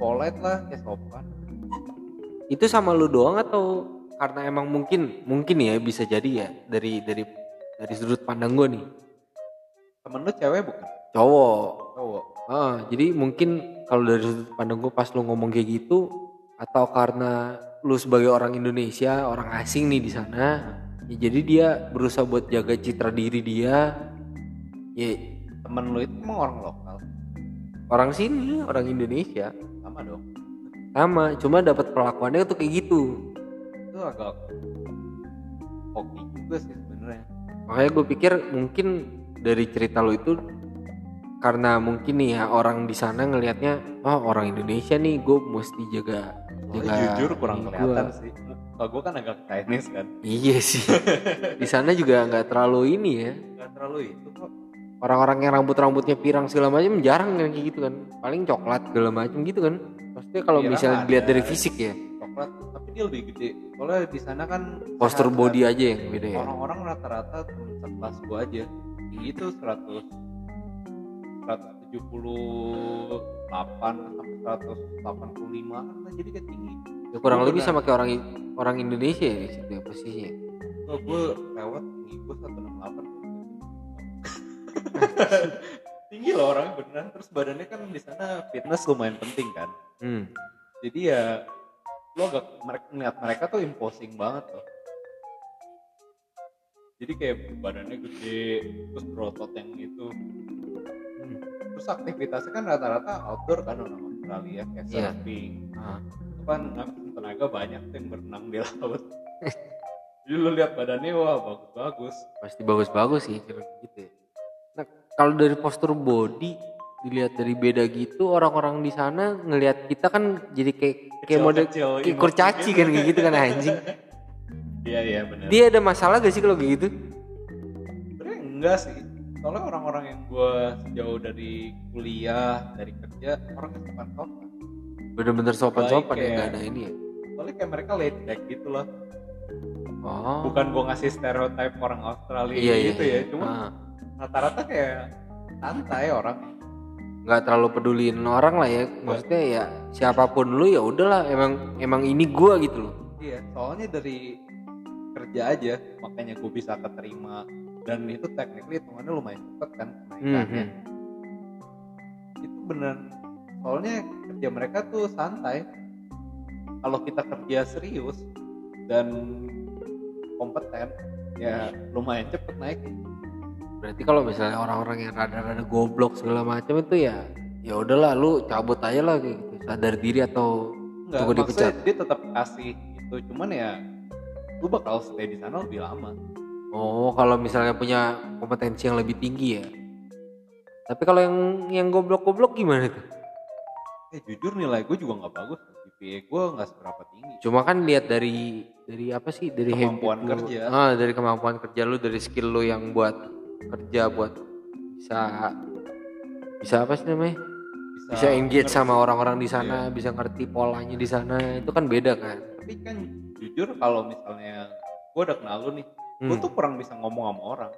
polite lah, kayak sopan. Itu sama lu doang atau karena emang mungkin ya bisa jadi ya dari sudut pandang gue nih. Temen lu cewek bukan? Cowok. Jadi mungkin kalau dari sudut pandang gue pas lu ngomong kayak gitu, atau karena lu sebagai orang Indonesia, orang asing nih di sana, ya jadi dia berusaha buat jaga citra diri dia. Ya temen lu itu emang orang lokal, orang sini, orang Indonesia. Sama dong. Sama, cuma dapat perlakuannya tuh kayak gitu. Itu agak hoki juga sih sebenarnya. Makanya gue pikir mungkin dari cerita lu itu karena mungkin nih ya orang di sana ngelihatnya, oh orang Indonesia nih, gue mesti jaga. Jujur kurang kelihatan sih. Muka gue kan agak Chinese kan. Iya sih. Di sana juga nggak terlalu ini ya. Nggak terlalu itu kok. Orang-orang yang rambutnya pirang segala macam jarang kayak gitu kan. Paling coklat segala macam gitu kan. Maksudnya kalau misalnya dilihat dari fisik ya. Coklat, tapi dia lebih gede. Soalnya di sana kan postur body aja yang beda ya. Orang-orang rata-rata tuh sekelas gue aja. Itu 178 sampai 185 kan jadi ketinggi. Ya kurang lebih sama kayak orang Indonesia ya situ ya posisinya. Kalau gue lewat tinggi gue 168. Tinggi loh orang beneran. Terus badannya kan di sana fitness lumayan penting kan. Jadi ya lo agak ngeliat mereka tuh imposing banget loh. Jadi kayak badannya gede, terus berotot yang gitu. Terus aktivitasnya kan rata-rata outdoor kan orang Australia kayak surfing. Itu kan tenaga banyak tuh yang berenang di laut. Jadi lu lihat badannya wah bagus-bagus. Pasti bagus-bagus sih gitu ya. Nah, kalau dari postur body dilihat dari beda gitu, orang-orang di sana ngelihat kita kan jadi kayak model kayak kurcaci kan kayak gitu kan anjing. Iya benar. Dia ada masalah gak sih kalau kayak gitu? Sebenarnya enggak sih. Soalnya orang-orang yang gue sejauh dari kuliah, dari kerja, orangnya sopan-sopan. Bener-bener sopan-sopan ya, gak ada ini ya? Soalnya kayak mereka laid back gitu loh. Oh. Bukan gue ngasih stereotype orang Australia ya. Cuma rata-rata kayak santai orang. Gak terlalu peduliin orang lah ya. Maksudnya ya siapapun lu ya udahlah emang ini gue gitu loh. Iya, soalnya dari kerja aja makanya gue bisa keterima. Dan itu technically hitungannya lumayan cepet kan kenaikannya. Itu bener. Soalnya kerja mereka tuh santai. Kalau kita kerja serius dan kompeten ya lumayan cepet naik. Berarti kalau misalnya orang-orang yang rada-rada goblok segala macam itu ya udahlah lu cabut aja lah kayak gitu. Sadar diri atau tunggu dipecat. Dia tetap kasih gitu. Cuman ya lu bakal stay di sana lebih lama. Oh, kalau misalnya punya kompetensi yang lebih tinggi ya. Tapi kalau yang goblok-goblok gimana tuh? Jujur nilai gue juga nggak bagus. GPA gue nggak seberapa tinggi. Cuma kan lihat dari apa sih? Dari kemampuan kerja. Dari kemampuan kerja lu, dari skill lu yang buat kerja buat bisa apa sih namanya? Bisa engage sama orang-orang di sana, bisa ngerti polanya di sana. Itu kan beda kan. Tapi kan jujur kalau misalnya gue udah kenal lu nih. Gue tuh kurang bisa ngomong sama orang.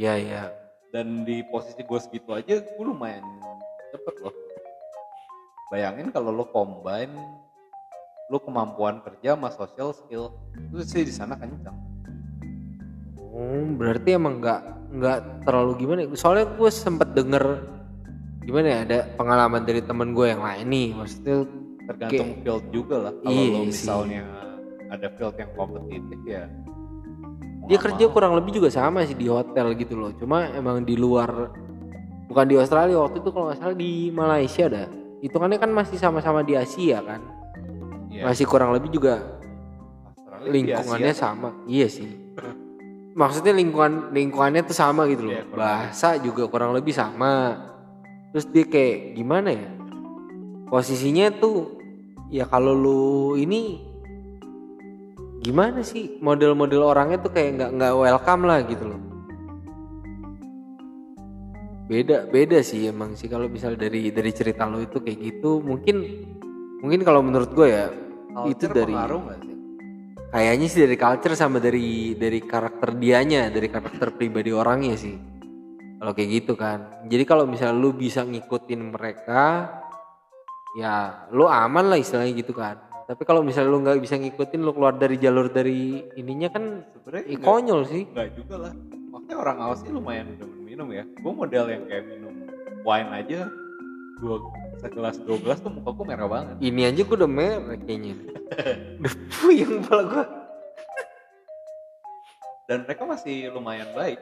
Iya. Dan di posisi gue segitu aja, gue lumayan cepet loh. Bayangin kalau lo combine, lo kemampuan kerja sama social skill, itu sih di sana kencang. Oh, berarti emang nggak terlalu gimana? Soalnya gue sempet denger ada pengalaman dari temen gue yang lain nih. Maksudnya tergantung field juga lah. Kalau lo misalnya ada field yang kompetitif ya. Dia kerja kurang lebih juga sama sih di hotel gitu loh. Cuma emang di luar, bukan di Australia waktu itu kalau nggak salah di Malaysia dah. Hitungannya kan masih sama-sama di Asia kan. Yeah. Masih kurang lebih juga Australia lingkungannya sama. Kan? Iya sih. Maksudnya lingkungannya tuh sama gitu loh. Yeah, bahasa juga kurang lebih sama. Terus dia kayak gimana ya? Posisinya tuh ya kalau lu ini gimana sih model-model orangnya tuh kayak nggak welcome lah gitu loh. Beda sih emang sih kalau misal dari cerita lo itu kayak gitu mungkin kalau menurut gue ya culture itu dari kayaknya sih dari culture sama dari karakter dianya, dari karakter pribadi orangnya sih kalau kayak gitu kan. Jadi kalau misal lo bisa ngikutin mereka ya lu aman lah istilahnya gitu kan. Tapi kalau misalnya lu nggak bisa ngikutin, lu keluar dari jalur dari ininya kan sebenarnya konyol sih. Nggak juga lah, makanya orang awas sih lumayan minum ya. Gue model yang kayak minum wine aja segelas dua gelas tuh muka gue merah banget. Ini aja gue udah merah kayaknya. Debu yang kepala gue. Dan mereka masih lumayan baik.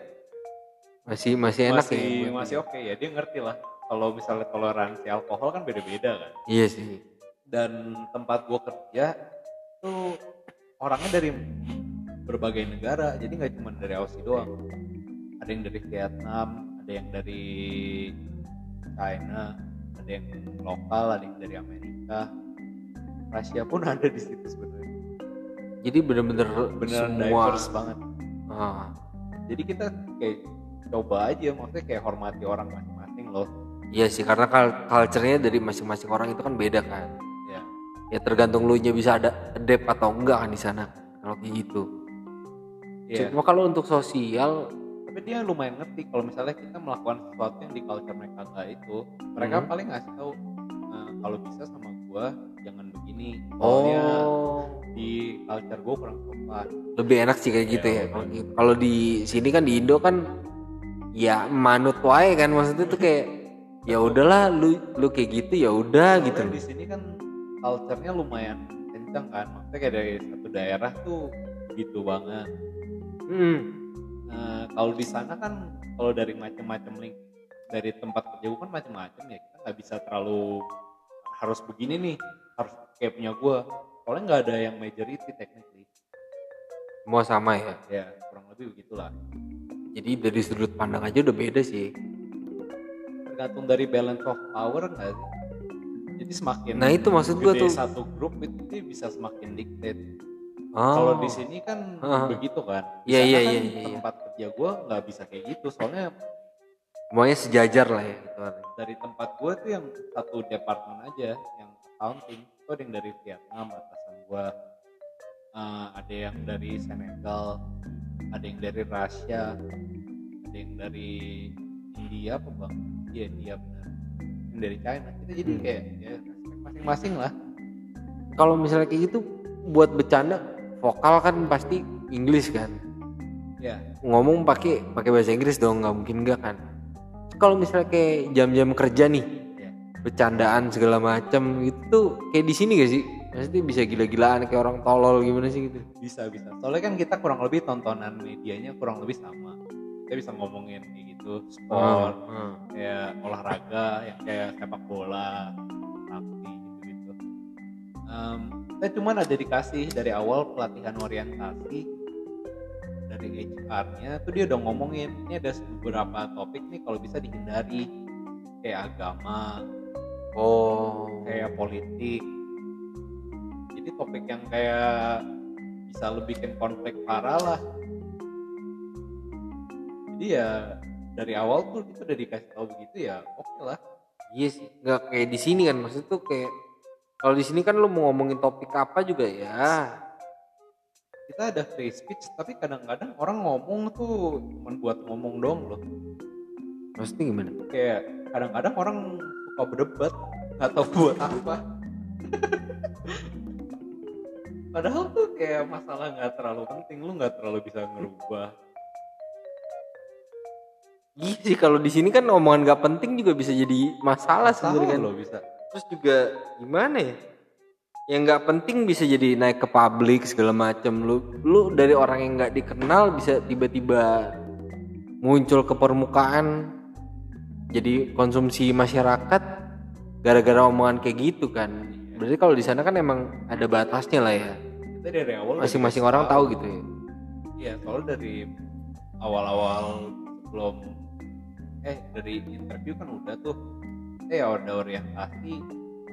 Masih enak ya. Masih oke ya, dia ngerti lah. Kalau misalnya toleransi alkohol kan beda-beda kan. Iya sih. Dan tempat gue kerja tuh orangnya dari berbagai negara, jadi nggak cuma dari Aussie doang. Ada yang dari Vietnam, ada yang dari China, ada yang lokal, ada yang dari Amerika, Rusia pun ada di situ sebenarnya. Jadi bener-bener diverse banget. Ah. Jadi kita kayak coba aja, maksudnya kayak hormati orang masing-masing loh. Iya sih, karena culture-nya dari masing-masing orang itu kan beda kan. Ya. Ya tergantung lu nya bisa ada adapt atau enggak kan di sana. Kalau kayak gitu. Iya. Cuma kalau untuk sosial, tapi dia lumayan ngerti kalau misalnya kita melakukan sesuatu yang di culture mereka enggak itu, mereka paling ngasih tahu kalau bisa sama gua jangan begini. Soalnya di culture gua kurang sopan. Lebih enak sih kayak gitu ya. Kalau di sini kan di Indo kan ya manut wae kan, maksudnya tuh kayak ya udahlah lu kayak gitu ya udah gitu. Di sini kan culture-nya lumayan kencang kan, maksudnya kayak dari satu daerah tuh gitu banget. Nah, kalau di sana kan kalau dari macam-macam link dari tempat kerja gue kan macam-macam ya, kita nggak bisa terlalu harus begini nih, harus kayak punya gue. Soalnya nggak ada yang majority technically. Semua sama ya? Ya kurang lebih begitulah. Jadi dari sudut pandang aja udah beda sih. Tergantung dari balance of power nggak sih? Jadi semakin nah itu maksud gue tuh satu grup itu bisa semakin dictate. Kalau di sini kan begitu kan? Iya. Tempat kerja gue nggak bisa kayak gitu, soalnya semuanya sejajar lah ya. Dari tempat gue tuh yang satu departemen aja, yang accounting itu ada yang dari Vietnam atasan gue, ada yang dari Senegal, ada yang dari Rusia, ada yang dari India apa bang? Iya benar. Yang dari China. Kita jadi kayak ya masing-masing lah. Kalau misalnya kayak gitu buat bercanda vokal kan pasti Inggris kan. Ya. Ngomong pakai bahasa Inggris dong, nggak mungkin enggak kan. Kalau misalnya kayak jam-jam kerja nih, bercandaan segala macam gitu kayak di sini gak sih? Pasti bisa gila-gilaan kayak orang tolol gimana sih gitu. Bisa. Soalnya kan kita kurang lebih tontonan medianya kurang lebih sama. Kita bisa ngomongin kayak gitu, sport, kayak olahraga, yang kayak sepak bola, rugby gitu. Kita cuma ada dikasih dari awal pelatihan orientasi dari HR-nya tuh dia udah ngomongin ini ada beberapa topik nih kalau bisa dihindari kayak agama, kayak politik. Jadi topik yang kayak bisa lebihin konflik parah lah. Jadi ya dari awal tuh kita udah dikasih tahu begitu ya oke lah. Iya sih, nggak kayak di sini kan, maksud tuh kayak kalau di sini kan lu mau ngomongin topik apa juga ya. Kita ada free speech tapi kadang-kadang orang ngomong tuh cuma buat ngomong doang loh. Maksudnya gimana? Kayak kadang-kadang orang suka berdebat atau buat apa. Padahal tuh kayak masalah gak terlalu penting, lu gak terlalu bisa ngerubah. Iya sih, kalau di sini kan omongan gak penting juga bisa jadi masalah sebenarnya kan. Loh, bisa. Terus juga gimana ya? Yang nggak penting bisa jadi naik ke publik segala macam, lu dari orang yang nggak dikenal bisa tiba-tiba muncul ke permukaan jadi konsumsi masyarakat gara-gara omongan kayak gitu kan. Berarti kalau di sana kan emang ada batasnya lah ya. Kita dari awal masing-masing orang tahu gitu ya. Iya, soalnya dari awal-awal sebelum dari interview kan udah tuh ada orientasi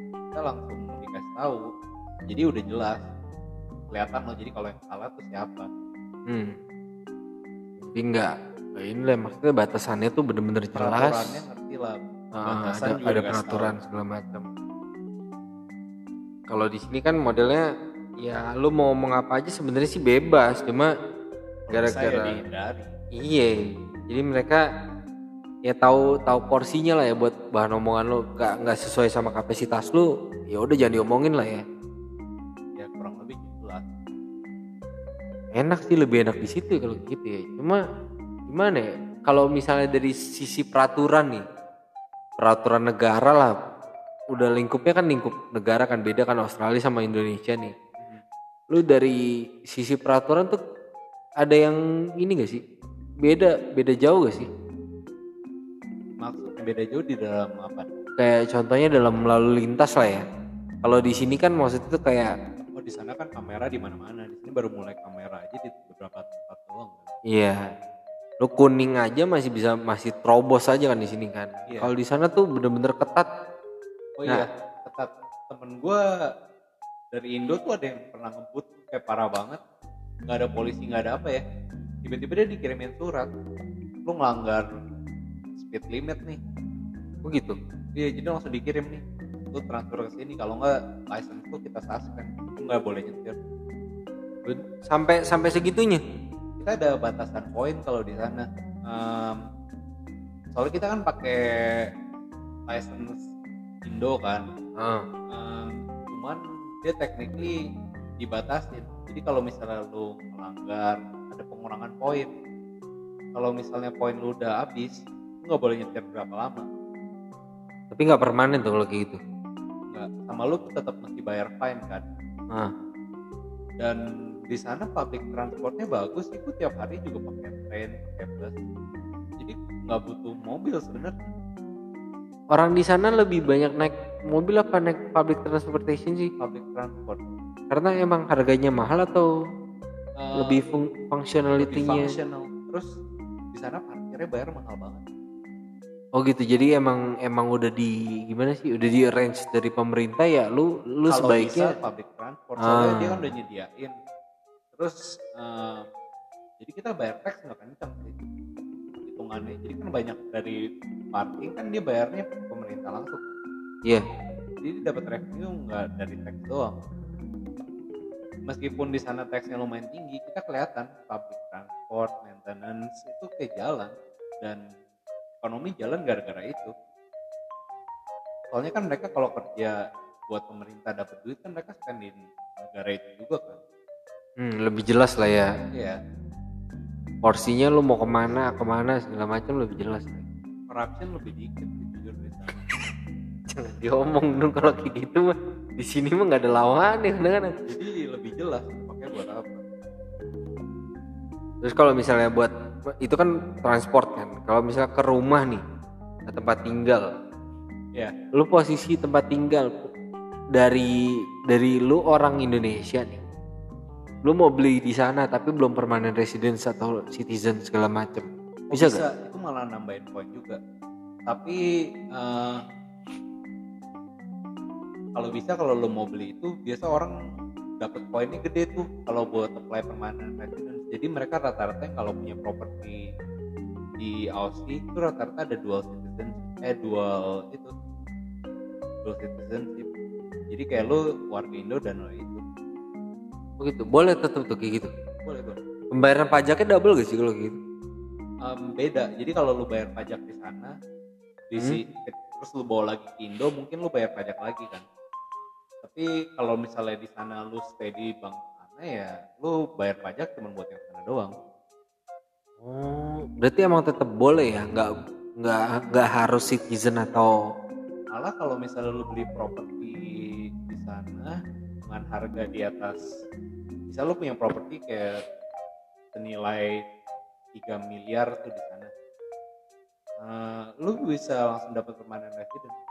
kita langsung dikasih tahu. Jadi udah jelas kelihatan loh, jadi kalau yang salah tuh siapa. Jadi enggak maksudnya batasannya tuh bener-bener jelas, peraturannya ngerti lah, ada peraturan segala macam. Kalau di sini kan modelnya ya lu mau ngomong apa aja sebenarnya sih bebas, cuma gara-gara iya jadi mereka ya tahu porsinya lah ya buat bahan omongan lo. Nggak sesuai sama kapasitas lo, ya udah jangan diomongin lah ya. Ya kurang lebih gitu lah. Enak sih, lebih enak di situ kalau gitu ya. Cuma gimana ya, kalau misalnya dari sisi peraturan nih, peraturan negara lah, udah lingkupnya kan lingkup negara kan, beda kan Australia sama Indonesia nih. Lu dari sisi peraturan tuh ada yang ini gak sih? Beda jauh gak sih? Maksudnya beda jauh di dalam apa? Kayak contohnya dalam lalu lintas lah ya. Kalau di sini kan maksudnya tuh kayak, oh di sana kan kamera di mana-mana. Di sini baru mulai kamera aja di beberapa tempat doang. Iya. Lu kuning aja masih terobos aja kan di sini kan. Iya. Kalau di sana tuh bener-bener ketat. Oh nah, iya, ketat. Temen gue dari Indo tuh ada yang pernah ngebut kayak parah banget, nggak ada polisi, nggak ada apa ya, tiba-tiba dia dikirimin surat, lu ngelanggar speed limit nih. Oh gitu? Iya, jadi langsung dikirim nih, lu transfer ke sini, kalau nggak license lu kita suspend, lu nggak boleh nyetir. Sampai segitunya? Kita ada batasan poin kalau di sana. Soalnya kita kan pakai license Indo kan, cuman dia technically dibatasin. Jadi kalau misalnya lu melanggar ada pengurangan poin. Kalau misalnya poin lu udah habis, lu nggak boleh nyetir berapa lama. Tapi nggak permanen tuh kalau kayak gitu. Nggak, sama lu tetap mesti bayar fine kan. Dan di sana public transportnya bagus, itu tiap hari juga pakai train, pakai bus. Jadi nggak butuh mobil sebenarnya. Orang di sana lebih banyak naik mobil apa naik public transportation sih? Public transport. Karena emang harganya mahal atau lebih fungsionalitinya? Lebih fungsional. Terus di sana parkirnya bayar mahal banget. Oh gitu. Jadi emang udah di gimana sih? Udah di arrange dari pemerintah ya. Lu kalau sebaiknya bisa public transport. Soalnya dia kan udah nyediain. Terus jadi kita bayar tax nggak kencang sih hitungannya. Jadi kan banyak dari parking kan dia bayarnya pemerintah langsung. Iya. Yeah. Jadi dapat revenue nggak dari tax doang. Meskipun di sana taxnya lumayan tinggi, kita kelihatan public transport, maintenance itu kayak jalan, dan ekonomi jalan gara-gara itu. Soalnya kan mereka kalau kerja buat pemerintah dapat duit kan mereka spending negara itu juga kan. Lebih jelas lah ya. Iya. Porsinya lu mau kemana segala macam lebih jelas. Corruption lebih dikit jujur di sana. Jangan diomong dong kalau kayak gitu mah. Di sini mah nggak ada lawan ya kadang-kadang. Jadi lebih jelas pakai buat apa. Terus kalau misalnya buat itu kan transport kan. Kalau misalnya ke rumah nih, ke tempat tinggal. Ya. Lu posisi tempat tinggal dari lu orang Indonesia nih. Lu mau beli di sana tapi belum permanent residence atau citizen segala macam. Bisa. Itu malah nambahin poin juga. Tapi kalau bisa kalau lo mau beli itu biasa orang dapat poinnya gede tuh kalau buat apply permanent residence. Jadi mereka rata-rata yang kalau punya properti di Aussie itu rata-rata ada dual citizenship. Jadi kayak lo warga Indo dan lo itu. Oh gitu, boleh tetap tuh kayak gitu. Boleh. Pembayaran pajaknya double gak sih kalau gitu? Beda. Jadi kalau lo bayar pajak di sana, terus lo bawa lagi ke Indo mungkin lo bayar pajak lagi kan. Tapi kalau misalnya di sana lu stay di bank sana ya lu bayar pajak cuma buat yang sana doang. Berarti emang tetap boleh ya, nggak harus citizen atau? Malah kalau misalnya lu beli properti di sana dengan harga di atas, misal lu punya properti kayak senilai 3 miliar tuh di sana, lu bisa langsung dapat permanent residence.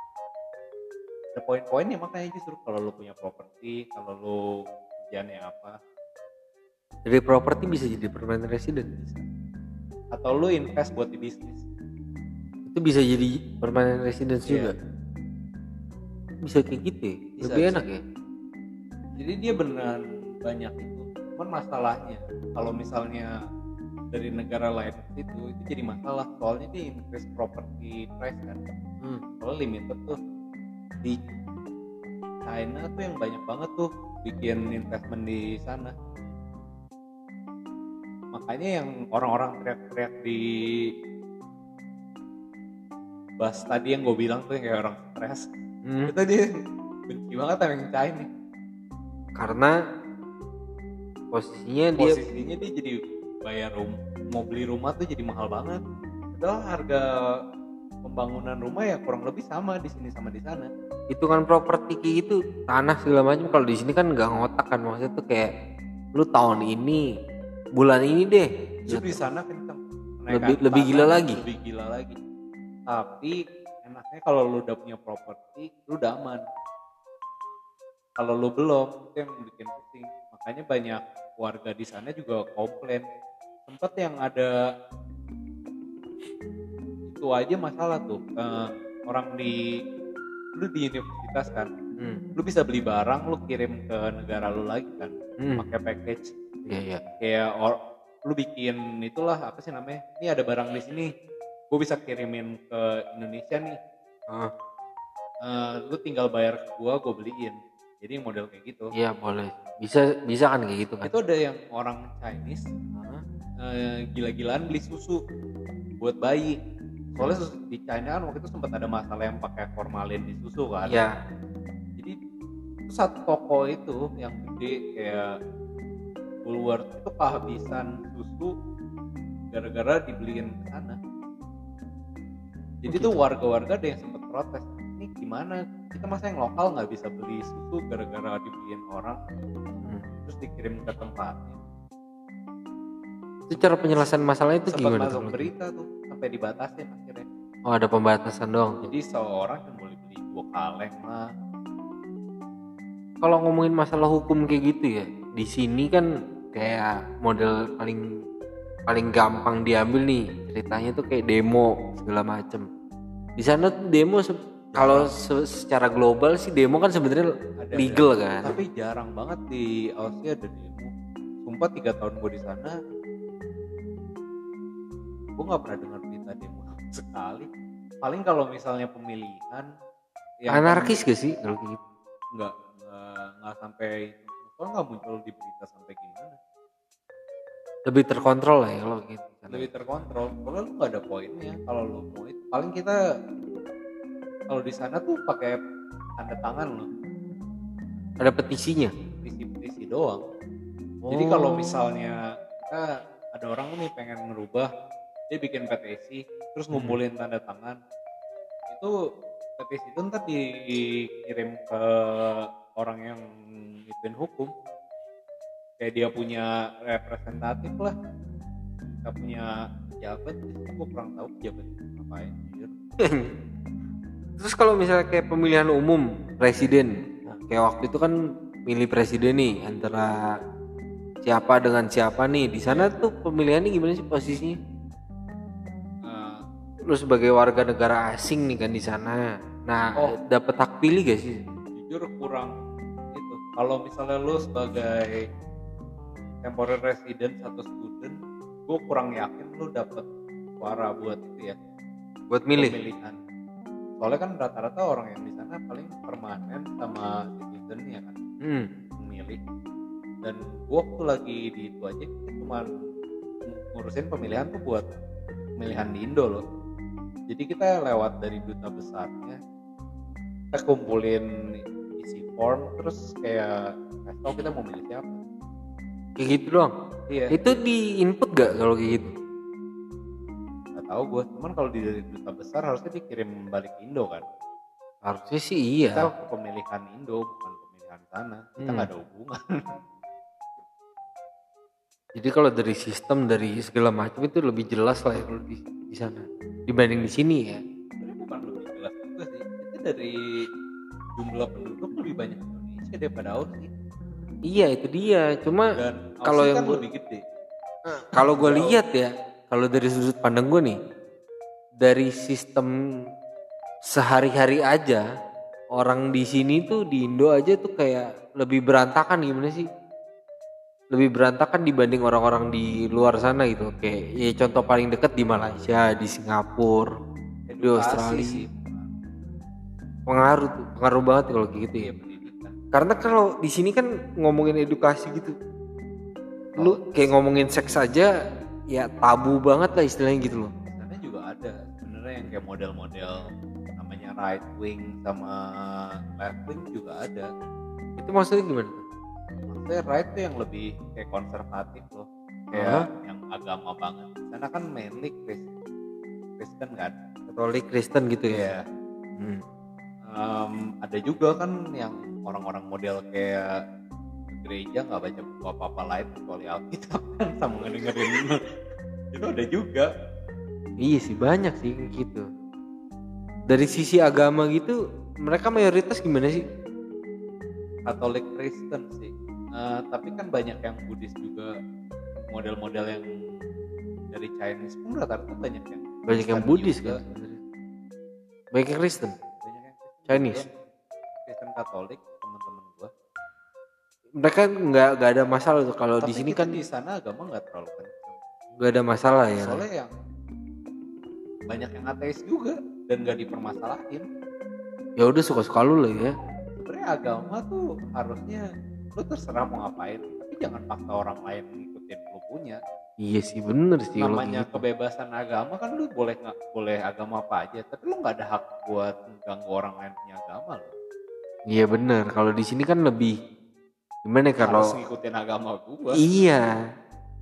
Ada poin-poinnya makanya justru kalau lo punya properti, kalau lo kerjaannya apa. Jadi properti bisa jadi permanent resident? Bisa. Atau lo invest buat di bisnis. Itu bisa jadi permanent residence juga? Bisa kayak gitu ya? Lebih enak ya? Jadi dia beneran banyak itu. Cuman masalahnya, kalau misalnya dari negara lain itu jadi masalah. Soalnya dia increase property price kan. Soalnya limited tuh. Di China tuh yang banyak banget tuh bikin investment di sana. Makanya yang orang-orang teriak-teriak di bebas. Tadi yang gue bilang tuh yang kayak orang stres, itu dia benci banget sama yang cain nih. Karena posisinya dia jadi bayar mau beli rumah tuh jadi mahal banget. Padahal harga pembangunan rumah ya kurang lebih sama di sini sama di sana. Itu kan properti gitu, tanah segala macam. Kalau di sini kan nggak ngotak kan, maksudnya tuh kayak lu tahun ini, bulan ini deh. Itu di sana kenceng. Lebih gila lagi. Lebih gila lagi. Tapi enaknya kalau lu udah punya properti, lu udah aman. Kalau lu belum, itu yang bikin pusing. Makanya banyak warga di sana juga komplain. Tempat yang ada itu aja masalah tuh. Orang lu di universitas kan, lu bisa beli barang, lu kirim ke negara lu lagi kan, pakai package. Iya. Kayak lu bikin itulah apa sih namanya? Ini ada barang di sini, gua bisa kirimin ke Indonesia nih. Lu tinggal bayar ke gua beliin. Jadi model kayak gitu. Iya boleh. Bisa kan kayak gitu kan. Itu ada yang orang Chinese gila-gilaan beli susu buat bayi. Soalnya susu di China kan waktu itu sempat ada masalah yang pakai formalin di susu kan. Iya. Jadi satu toko itu yang gede kayak Woolworth itu kehabisan susu gara-gara dibeliin ke sana. Jadi tuh warga-warga ada yang sempat protes. Ini gimana? Kita masa yang lokal nggak bisa beli susu gara-gara dibeliin orang, terus dikirim ke tempatnya. Itu cara penyelesaian masalahnya itu gimana? Sempat masuk berita tuh sampai dibatasin akhirnya. Oh ada pembatasan doang. Jadi seorang yang boleh beli 2 kaleng lah. Kalau ngomongin masalah hukum kayak gitu ya, di sini kan kayak model paling gampang diambil nih ceritanya tuh kayak demo segala macem. Di sana tuh demo kalau secara global sih demo kan sebenarnya legal kan. Tapi jarang banget di Aussie ada demo. Sumpah 3 tahun gue di sana, gue nggak pernah dengar berita demo sekali. Paling kalau misalnya pemilihan. Anarkis gak sih kalau gitu? Nggak sampai. Kalau nggak muncul di berita sampai gimana? Lebih terkontrol lah ya kalau gitu. Lebih terkontrol. Kalau lu nggak ada poinnya kalau lu mau itu. Paling kita kalau di sana tuh pakai tanda tangan loh. Ada petisinya? Petisi doang. Oh. Jadi kalau misalnya kita ada orang nih pengen ngerubah, dia bikin petisi, terus ngumpulin tanda tangan. Itu petisi itu ntar dikirim ke orang yang ngikutin hukum. Kayak dia punya representatif lah. Kita punya jabat, aku kurang tahu jabat ngapain. Terus kalau misalnya kayak pemilihan umum presiden, kayak waktu itu kan milih presiden nih antara siapa dengan siapa nih, di sana tuh pemilihannya gimana sih posisinya? Lu sebagai warga negara asing nih kan di sana, nah dapet hak pilih gak sih? Jujur kurang itu. Kalau misalnya lu sebagai temporary resident atau student, gue kurang yakin lu dapet suara buat itu ya. Buat milih. Pemilihan. Soalnya kan rata-rata orang yang di sana paling permanen sama citizen ya kan, memilih. Dan gua waktu lagi di itu aja kita cuma ngurusin pemilihan tuh buat pemilihan di Indo loh. Jadi kita lewat dari duta besarnya, kita kumpulin isi form, terus kayak tahu kita mau milih siapa. Kayak gitu doang. Iya. Itu di input gak kalau kayak gitu? Tahu gue, cuman kalau di duta besar harusnya dikirim balik Indo kan? Harusnya sih iya. Kita ke pemilihan Indo bukan pemilihan sana, kita nggak ada hubungan. Jadi kalau dari sistem dari segala macam itu lebih jelas lah ya kalau di sana dibanding di sini ya. Sebenarnya bukan lebih jelas juga sih, itu dari jumlah penduduk lebih banyak Indonesia daripada Aussie. Iya itu dia, cuma kalau yang kan lebih gede. Kalau gue lihat ya. Kalau dari sudut pandang gue nih, dari sistem sehari-hari aja, orang di sini tuh di Indo aja tuh kayak lebih berantakan gimana sih? Lebih berantakan dibanding orang-orang di luar sana gitu. Kayak ya contoh paling deket di Malaysia, di Singapura, di Australia. Sih. Pengaruh banget kalau gitu ya. Karena kalau di sini kan ngomongin edukasi gitu, lu kayak ngomongin seks aja. Ya tabu banget lah istilahnya gitu loh. Di sana juga ada sebenarnya yang kayak model-model namanya right wing sama left wing juga ada. Itu maksudnya gimana? Maksudnya right tuh yang lebih kayak konservatif loh, kayak yang agama banget. Karena kan mainly Kristen kan, Katolik Kristen gitu ya. Ada juga kan yang orang-orang model kayak gereja nggak baca buku apa-apa lain kecuali Alkitab kan, sama ngedengerin itu ada juga. Iya sih, banyak sih gitu. Dari sisi agama gitu mereka mayoritas gimana sih? Katolik Kristen sih, tapi kan banyak yang Buddhis juga, model-model yang dari Chinese pun rata-rata banyak yang Buddhis kan, banyak yang Kristen, Chinese, Kristen Katolik. Teman-teman gua mereka nggak ada masalah tuh kalau di sini kan. Di sana agama nggak terlalu banyak, nggak ada masalah ya. Soalnya yang banyak yang ateis juga dan nggak dipermasalahin. Ya udah, suka-suka lu lah ya. Sebenarnya agama tuh harusnya lu terserah mau ngapain, tapi jangan paksa orang lain ngikutin lu punya. Iya sih, bener sih. Namanya kebebasan agama kan, lu boleh agama apa aja, tapi lu nggak ada hak buat mengganggu orang lain punya agama lo. Iya bener. Kalau di sini kan lebih gimana kalau harus ngikutin agama gua. Iya.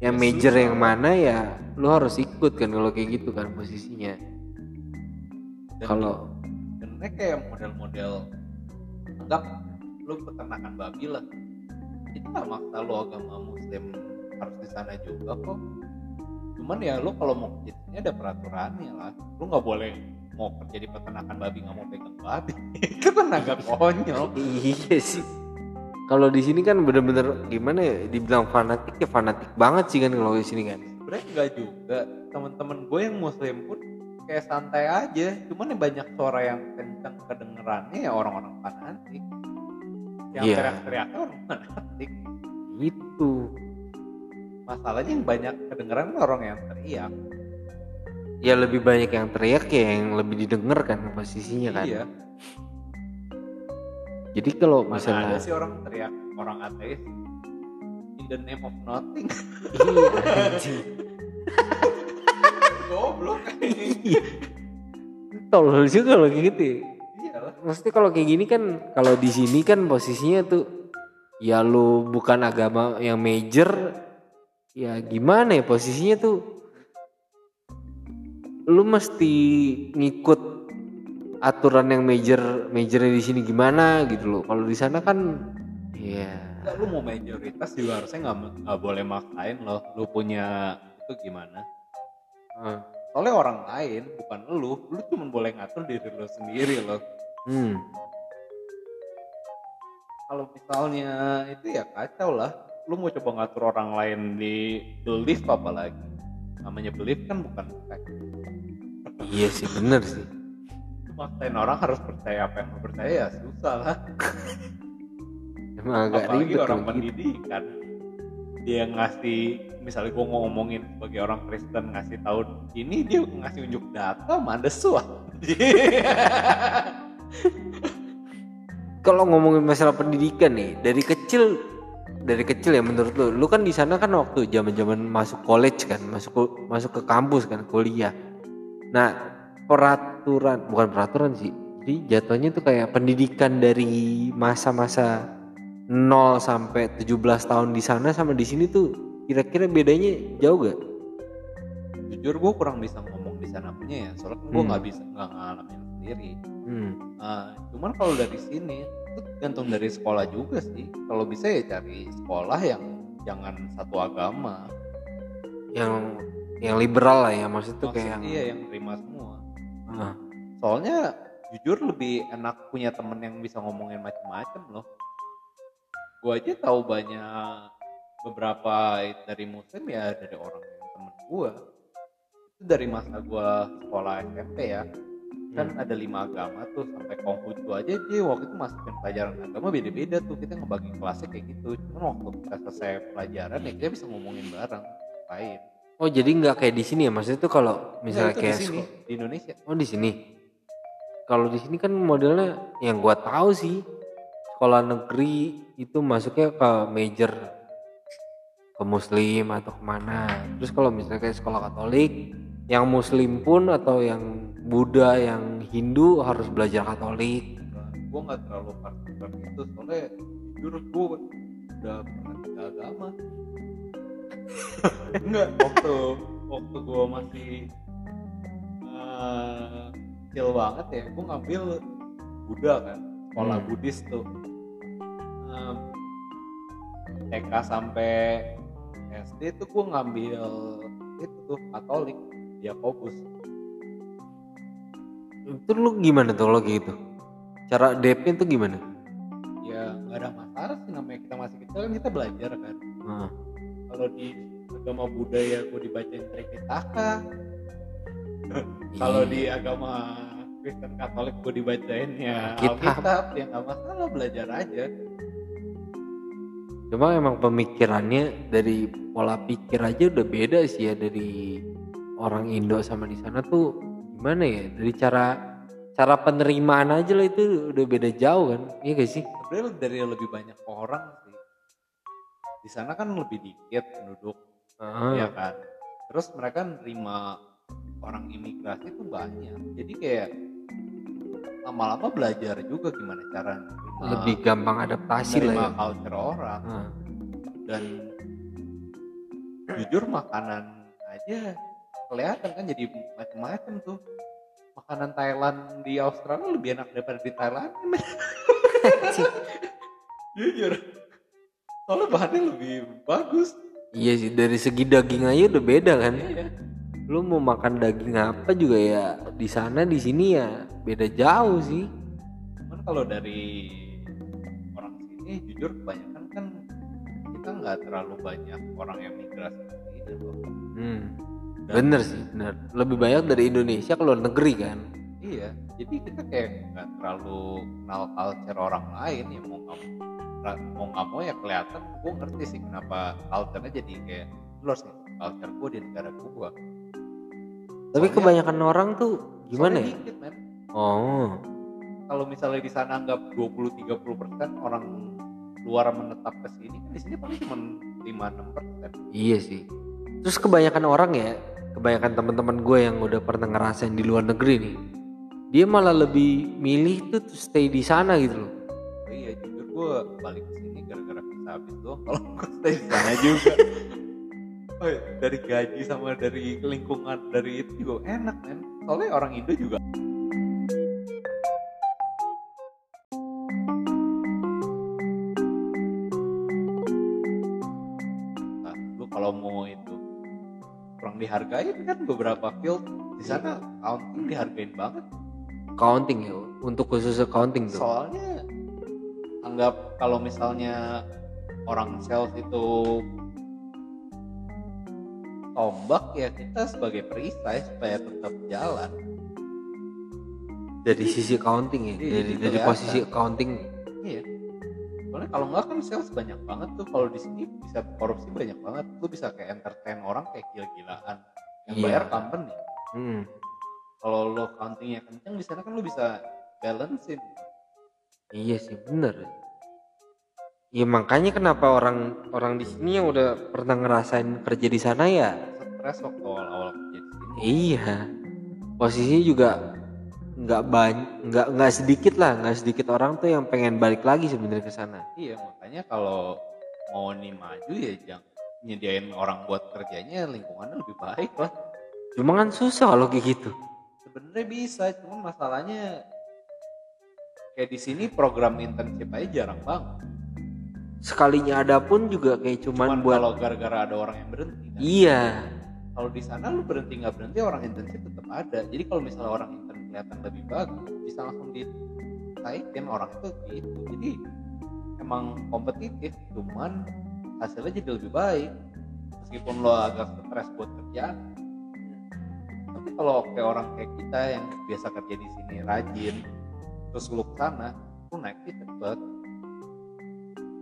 Yang ya, major susah. Yang mana ya lu harus ikut kan kalau kayak gitu kan posisinya. Kalau sebenarnya kayak model-model anggap lu peternakan babi lah, itu nggak maksa lu agama muslim harus di sana juga kok. Cuman ya lu kalau mau kerjanya ada peraturannya lah. Lu nggak boleh mau kerja di peternakan babi nggak mau pegang babi. Itu kan agak konyol. Iya sih. Kalau di sini kan bener-bener gimana ya, dibilang fanatik ya fanatik banget sih kan kalau di sini kan. Sebenarnya enggak juga, teman-teman gue yang muslim pun kayak santai aja, cuman yang banyak suara yang kenceng kedengerannya ya orang-orang fanatik. Yang teriak-teriaknya orang fanatik. Gitu. Masalahnya yang banyak kedengeran orang yang teriak. Ya lebih banyak yang teriak ya yang lebih didengar kan posisinya kan. Iya. Jadi kalau misalnya ada sih orang teriak orang ateis in the name of nothing. Iya. Goblok kayaknya. Tolol juga kalau gitu. Iyalah. Maksudnya kalau kayak gini kan, kalau di sini kan posisinya tuh ya lu bukan agama yang major ya gimana ya posisinya tuh. Lu mesti ngikut aturan yang majornya di sini gimana gitu loh. Kalau di sana kan ya lu mau majoritas juga harusnya nggak boleh maksain loh lu punya itu gimana. Soalnya orang lain bukan lu cuma boleh ngatur diri lu sendiri loh. Kalau misalnya itu ya kacau lah, lu mau coba ngatur orang lain di belief, apalagi namanya belief kan bukan fact. Iya sih, bener sih. Maksain orang harus percaya apa yang mau percaya ya susah lah. Emang agak apalagi ribet orang pendidikan gitu. Dia ngasih, misalnya gue ngomongin bagi orang Kristen ngasih tahun ini, dia ngasih unjuk data mandesuah. Kalau ngomongin masalah pendidikan nih, dari kecil ya menurut lu kan di sana kan waktu zaman-zaman masuk college kan, masuk ke kampus kan, kuliah. Nah, bukan peraturan sih, jadi jatuhnya tuh kayak pendidikan dari masa-masa 0 sampai 17 tahun di sana sama di sini tuh kira-kira bedanya jauh gak? Jujur gue kurang bisa ngomong di sana punya ya, soalnya gue nggak ngalamin sendiri. Cuman kalau dari sini itu gantung dari sekolah juga sih. Kalau bisa ya cari sekolah yang jangan satu agama, yang liberal lah ya, maksudnya tuh kayak yang terima semua. Soalnya jujur lebih enak punya temen yang bisa ngomongin macam-macam loh. Gue aja tahu banyak beberapa dari muslim ya dari orang temen gue. Itu dari masa gue sekolah SMP ya. Kan ada 5 agama tuh, sampai Konghucu aja dia waktu itu masukin pelajaran agama beda-beda tuh. Kita ngebagi kelasnya kayak gitu. Cuman waktu kita selesai pelajaran ya kita bisa ngomongin bareng lain. Oh jadi nggak kayak di sini ya, maksudnya tuh kalau misalnya kayak di Indonesia. Oh di sini. Kalau di sini kan modelnya yang gua tahu sih sekolah negeri itu masuknya ke major ke muslim atau kemana. Terus kalau misalnya kayak sekolah Katolik yang Muslim pun atau yang Buddha, yang Hindu harus belajar Katolik. Nah, gue nggak terlalu partner itu, soalnya jujur gue udah pernah tidak agama. Enggak, waktu gue masih kecil banget ya, gue ngambil Buddha kan, sekolah Buddhis tuh, TK sampai SD tuh gue ngambil itu tuh Katolik, Yakobus. Itu lu gimana tuh lo gitu? Cara DP itu gimana? Ya nggak ada masalah sih, namanya kita masih kecil kan kita belajar kan. Kalau di agama Buddha ya gue dibacain Tripitaka. Kalau di agama Kristen Katolik gue dibacain ya Alkitab. Ya nggak masalah, belajar aja. Cuma emang pemikirannya dari pola pikir aja udah beda sih ya dari orang Indo sama di sana tuh gimana ya, dari cara penerimaan aja lah itu udah beda jauh kan, iya gak sih? Sebenarnya dari lebih banyak orang sih, di sana kan lebih dikit penduduk, ya kan. Terus mereka nerima orang imigrasi tuh banyak, jadi kayak lama-lama belajar juga gimana cara lebih gampang adaptasi lah ya culture orang. Dan jujur makanan aja kelihatan kan, jadi macam-macam tuh makanan Thailand di Australia lebih enak daripada di Thailand. Jujur soalnya bahannya lebih bagus. Iya sih, dari segi daging aja udah beda kan. Iya. Lu mau makan daging apa juga ya di sana di sini ya beda jauh sih. Cuman kalau dari orang sini jujur kebanyakan kan kita nggak terlalu banyak orang yang migrasi gitu loh. Bener sih, bener. Lebih banyak dari Indonesia ke luar negeri kan. Iya, jadi kita kayak nggak terlalu kenal culture orang lain ya, mau nggak mau ya kelihatan. Gue ngerti sih kenapa culture-nya jadi kayak lu harus ngerti culture gue di negara gue. Tapi soalnya, kebanyakan orang tuh gimana ya? Dikit, man. Oh. Kalau misalnya di sana anggap 20-30% orang luar menetap ke sini, kan di sini paling cuma 5-6%. Iya sih. Terus kebanyakan orang ya, kebanyakan teman-teman gue yang udah pernah ngerasain di luar negeri nih, dia malah lebih milih tuh stay di sana gitu loh. Oh iya, jujur gue balik ke sini gara-gara visa habis tuh, kalau gue stay di sana juga. Oh iya, dari gaji sama dari lingkungan dari itu juga enak men, soalnya orang Indo juga. Nah, lu kalau mau itu kurang dihargain kan, beberapa field di sana accounting dihargain banget. Accounting ya, untuk khusus accounting tuh. Soalnya anggap kalau misalnya orang sales itu tombak ya, kita sebagai perisai supaya tetap jalan. Dari sisi accounting ya, dari posisi accounting. Iya. Soalnya kalau enggak kan sales banyak banget tuh, kalau di sini bisa korupsi banyak banget. Lu bisa kayak entertain orang kayak gila-gilaan. Yang bayar company. Kalau lu accounting-nya kenceng di sana kan lu bisa balancein. Iya sih, bener. Ya makanya kenapa orang di sini yang udah pernah ngerasain kerja di sana ya stres waktu awal-awal kerja di sini. Iya. Posisinya juga nggak sedikit orang tuh yang pengen balik lagi sebenarnya ke sana. Iya, makanya kalau mau nih maju ya jangan nyediain orang buat kerjanya lingkungannya lebih baik lah. Cuma kan susah kalau kayak gitu. Sebenarnya bisa, cuma masalahnya kayak di sini program internship aja jarang banget. Sekalinya ada pun juga kayak cuman buat kalau gara-gara ada orang yang berhenti kan? Iya. Kalau di sana lu berhenti orang internship tetap ada. Jadi kalau misalnya orang intern kelihatan lebih bagus bisa langsung ditaikin orang itu gitu. Jadi emang kompetitif, cuman hasilnya jadi lebih baik meskipun lo agak stres buat kerjaan. Tapi kalau kayak orang kayak kita yang biasa kerja di sini rajin terus lu ke sana lu naik cepet.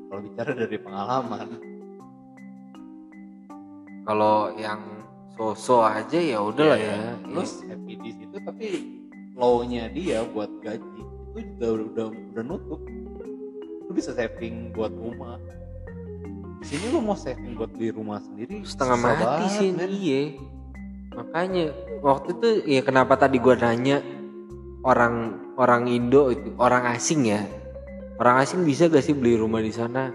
Kalau bicara dari pengalaman, kalau yang so-so aja ya udahlah ya. Terus happy di situ, tapi low-nya dia buat gaji itu udah nutup. Lu bisa saving buat rumah. Di sini lu mau saving buat beli rumah sendiri setengah mati sih, iya. Makanya waktu itu ya kenapa tadi gue nanya orang Indo itu, orang asing ya. Orang asing bisa gak sih beli rumah di sana?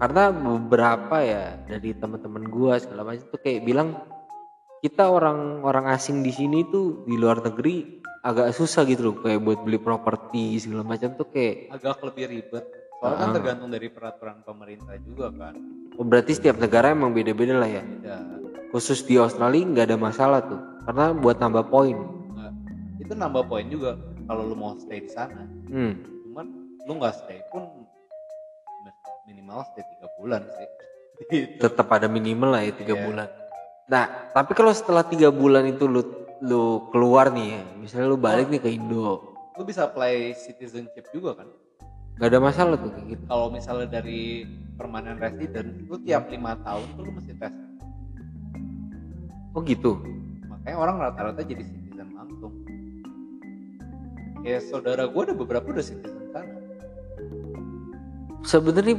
Karena beberapa ya dari teman-teman gue segala macam tuh kayak bilang kita orang asing di sini tuh di luar negeri agak susah gitu loh, kayak buat beli properti segala macam tuh kayak agak lebih ribet. Soalnya kan tergantung dari peraturan pemerintah juga kan. Oh, berarti setiap negara emang beda-beda lah ya. Beda. Khusus di Australia nggak ada masalah tuh, karena buat nambah poin. Nah, itu nambah poin juga kalau lu mau stay di sana. Cuman lu nggak stay pun minimal stay 3 bulan sih. Tetap ada minimal lah ya 3 bulan. Nah, tapi kalau setelah 3 bulan itu lu keluar nih ya, misalnya lu balik nih ke Indo, lu bisa apply citizenship juga kan? Gak ada masalah tuh kayak gitu. Kalau misalnya dari permanent resident, lu tiap 5 tahun tuh lu mesti tes. Oh gitu. Makanya orang rata-rata jadi citizen langsung. Ya saudara gue ada beberapa udah citizen sana. Sebenarnya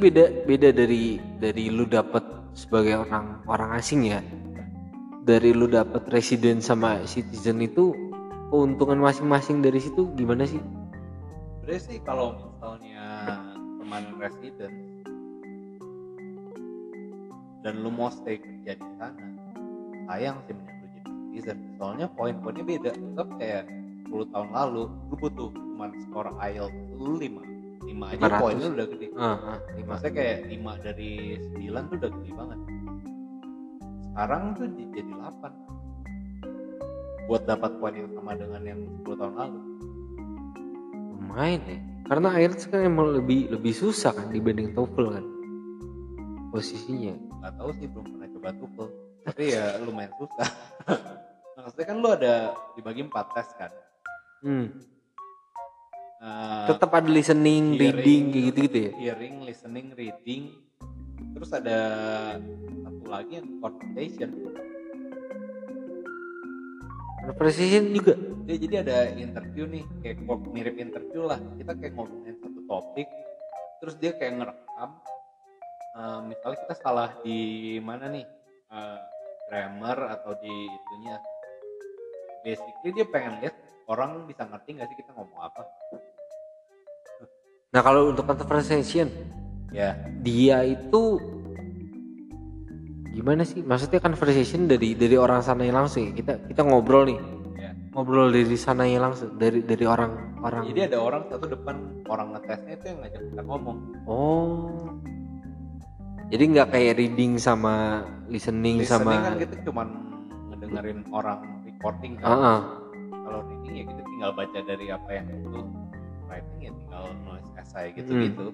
beda dari lu dapet sebagai orang asing ya. Dari lu dapat resident sama citizen itu keuntungan masing-masing dari situ gimana sih? Sebenarnya sih kalau misalnya permanent resident dan lu mau stay kerja di sana, sayang sih menurut lu jadi citizen. Soalnya poin-poinnya beda. Tetap kayak 10 tahun lalu lu butuh cuma skor IELTS lu 5 aja poinnya udah gede. Maksudnya kayak 5 dari 9 tuh udah gede banget. Sekarang tuh jadi 8 buat dapat poin yang sama dengan yang 10 tahun lalu. Lumayan ya, karena IELTS kan emang lebih susah kan dibanding TOEFL kan posisinya. Gak tahu sih, belum pernah coba TOEFL, tapi ya lumayan susah. Maksudnya kan lu ada dibagi 4 tes kan. Tetap ada listening, hearing, reading gitu ya. Hearing, listening, reading. Terus ada satu lagi yang conversation juga ya, jadi ada interview nih, kayak mirip interview lah, kita kayak ngomongin satu topik terus dia kayak ngerekam, misalnya kita salah di mana nih, grammar atau di itunya, basically dia pengen lihat orang bisa ngerti nggak sih kita ngomong apa. Nah kalau untuk conversation ya, dia itu gimana sih? Maksudnya conversation dari orang sananya langsung ya? Kita ngobrol nih. Ya. Ngobrol dari sananya langsung, dari orang. Jadi ada orang satu depan, orang ngetesnya itu yang ngajak kita ngomong. Oh. Jadi enggak kayak reading sama listening sama kan kita cuman ngedengerin orang recording kan. Kalau reading ya kita tinggal baca dari apa yang itu. Writing ya tinggal nulis essay gitu-gitu.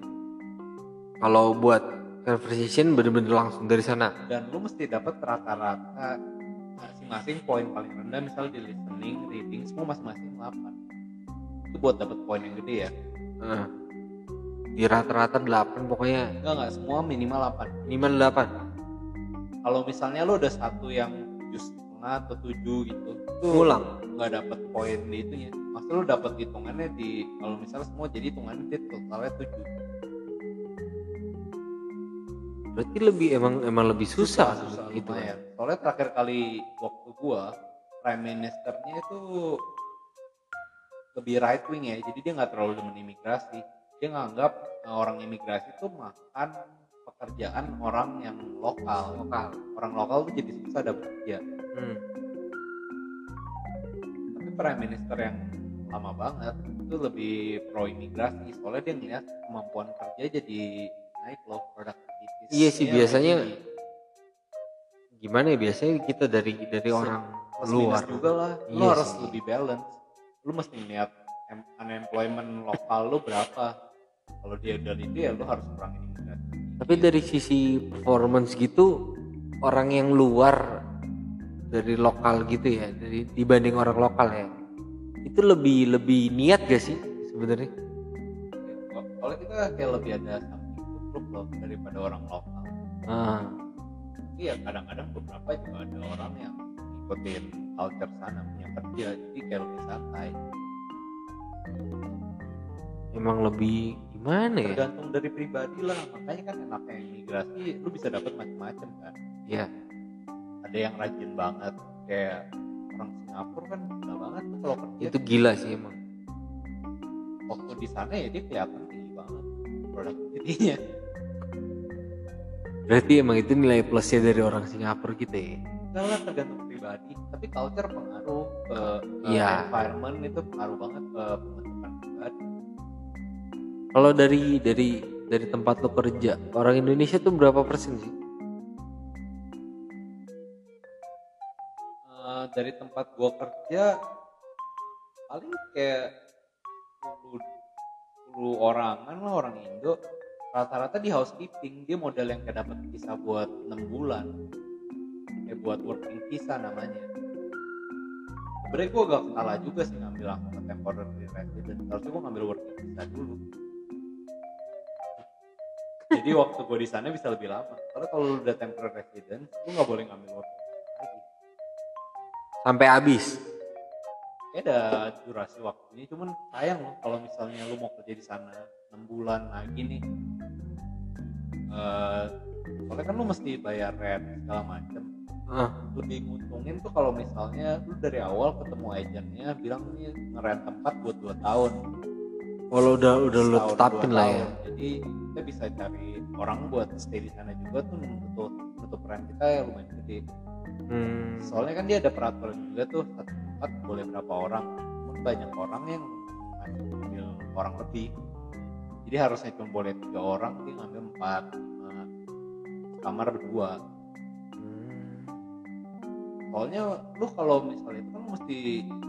Kalau buat conversation bener-bener langsung dari sana. Dan lu mesti dapat rata-rata masing-masing poin paling rendah, misal di listening, reading semua masing-masing 8. Itu buat dapat poin yang gede ya. Di rata-rata 8 pokoknya. Enggak semua minimal 8. Minimal 8. Kalau misalnya lu ada satu yang 7,5 atau 7 gitu, pulang enggak dapat poin di itunya. Maksudnya lu dapat hitungannya di, kalau misalnya semua jadi hitungannya di totalnya 7. Berarti emang lebih susah gitu ya. Soalnya terakhir kali waktu gua, prime ministernya itu lebih right wing ya, jadi dia nggak terlalu demen imigrasi. Dia nganggap orang imigrasi itu makan pekerjaan orang yang lokal. Orang lokal itu jadi susah dapat kerja. Tapi prime minister yang lama banget itu lebih pro imigrasi. Soalnya dia ngeliat kemampuan kerja jadi naik loh, produk. Iya sih, biasanya gimana ya, biasanya kita dari orang luar juga lah. Lu harus lebih balance. Lu mesti lihat unemployment lokal lu berapa. Kalau dia udah itu ya lu harus kurangin imigrasi. Tapi dari sisi performance gitu, orang yang luar dari lokal gitu ya, dibanding orang lokal ya, itu lebih niat gak sih sebenarnya? Kalau kita kayak lebih ada daripada orang lokal. Tapi ya kadang-kadang beberapa juga ada orang yang ikutin culture sana, punya kerja, jadi kayak lebih santai. Emang lebih gimana ya? Tergantung dari pribadi lah. Makanya kan enaknya imigrasi lu bisa dapat macam-macam kan. Iya. Ada yang rajin banget kayak orang Singapura kan muda banget kalau kerja itu gila sih emang. Waktu di sana ya dia kelihatan tinggi banget produktivitasnya. Berarti emang itu nilai plusnya dari orang Singapura gitu ya? Enggak lah, tergantung pribadi. Tapi culture pengaruh ke environment itu pengaruh banget ke pembentukan pribadi. Kalau dari tempat lo kerja, orang Indonesia tuh berapa persen sih? Dari tempat gue kerja paling kayak 10 orangan lah orang Indo, rata-rata di housekeeping. Dia modal yang gak dapet visa buat 6 bulan buat working visa namanya. Sebenernya gue gak salah juga sih ngambil langsung temporary resident, harusnya gue ngambil working visa dulu. Jadi waktu gue di sana bisa lebih lama. Karena kalau lu udah temporary resident, lu nggak boleh ngambil working lagi sampai habis. Kayak ada durasi waktunya, cuman sayang loh kalau misalnya lu mau kerja di sana 6 bulan lagi nih. Soalnya kan lu mesti bayar rent segala macam. Lebih nguntungin tuh kalau misalnya lu dari awal ketemu agennya bilang nih ngerent tempat buat 2 tahun. Kalau udah lu tetapin lah ya. Jadi kita bisa cari orang buat stay di sana juga tuh untuk peran kita ya lumayan gede. Soalnya kan dia ada peraturan juga tuh, satu tempat boleh berapa orang. Cuman banyak orang yang ngambil orang lebih. Jadi harusnya cuma boleh 3 orang, dia ngambil 4 kamar berdua. Soalnya lu kalau misalnya itu kan mesti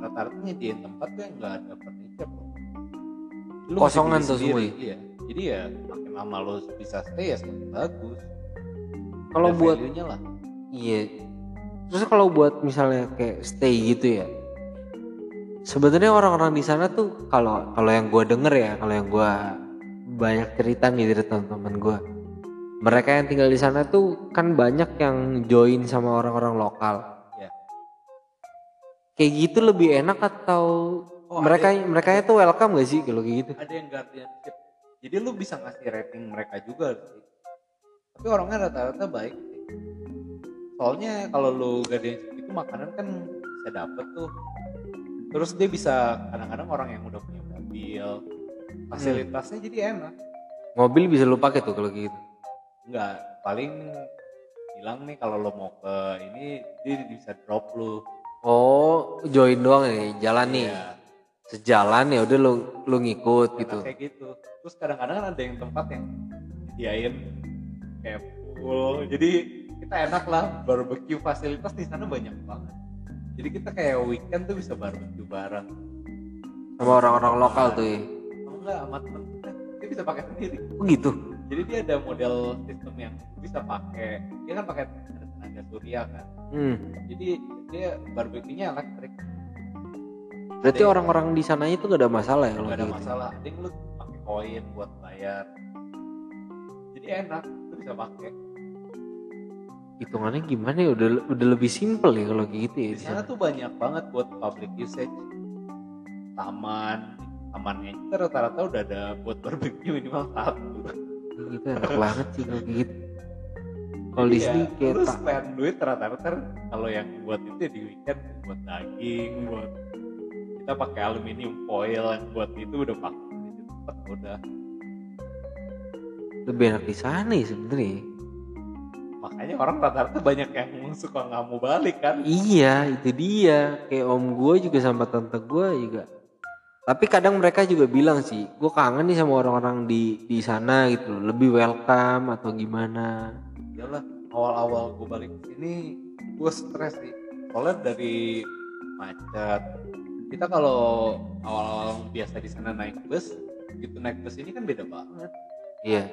rata-rata nyediain tempat tuh yang nggak ada furniture loh. Lu kosongan tuh semua. Iya. Jadi ya makin lama lo bisa stay ya semakin bagus. Kalau buat value-nya lah. Iya. Terus kalau buat misalnya kayak stay gitu ya. Sebenarnya orang-orang di sana tuh kalau yang gue denger ya, kalau yang gue banyak cerita nih dari teman-teman gue. Mereka yang tinggal di sana tuh kan banyak yang join sama orang-orang lokal. Ya. Kayak gitu lebih enak atau mereka tuh welcome gak sih kalau kayak gitu? Ada yang guardianship. Jadi lu bisa ngasih rating mereka juga sih. Tapi orangnya rata-rata baik sih. Soalnya kalau lu guardianship itu makanan kan bisa dapet tuh. Terus dia bisa kadang-kadang orang yang udah punya mobil, fasilitasnya jadi enak. Mobil bisa lu pakai tuh kalau gitu? Enggak, paling bilang nih kalau lu mau ke ini dia bisa drop lu. Oh, join doang ya, jalan nih. Iya. Sejalan ya udah lu ngikut enak gitu. Kayak gitu. Terus kadang-kadang ada yang tempat yang diain kayak pool. Jadi kita enak lah, barbecue fasilitas di sana banyak banget. Jadi kita kayak weekend tuh bisa barbecue bareng. Sama orang-orang lokal tuh ya. Enggak, sama temen kita. Dia bisa pakai sendiri. Oh gitu. Jadi dia ada model sistem yang bisa pakai. Dia kan pakai tenaga surya kan. Jadi dia barbecue-nya elektrik. Berarti jadi, orang-orang di sananya itu gak ada masalah ya? Gak ada gitu. Masalah, ada yang lu pakai koin buat bayar. Jadi enak, lu bisa pakai. Hitungannya gimana ya, udah lebih simple ya kalau gitu ya? Di sana tuh banyak banget buat public usage. Tamannya kita rata-rata udah ada buat barbecue minimal 1. Itu enak banget sih kalau gitu. Kalau di sini kayak lu spend duit rata-rata kalau yang buat itu ya di weekend buat daging, buat kita pakai aluminium foil yang buat itu udah pakai cepet udah. Lebih enak di sana ya sebenernya. Makanya orang rata-rata banyak yang suka nggak mau balik kan? Iya itu dia. Kayak om gue juga sama tante gue juga. Tapi kadang mereka juga bilang sih, gue kangen nih sama orang-orang di sana gitu loh. Lebih welcome atau gimana? Iyalah awal-awal gue balik ini gue stres sih. Soalnya dari macet. Kita kalau awal-awal biasa di sana naik bus, gitu naik bus ini kan beda banget. Iya.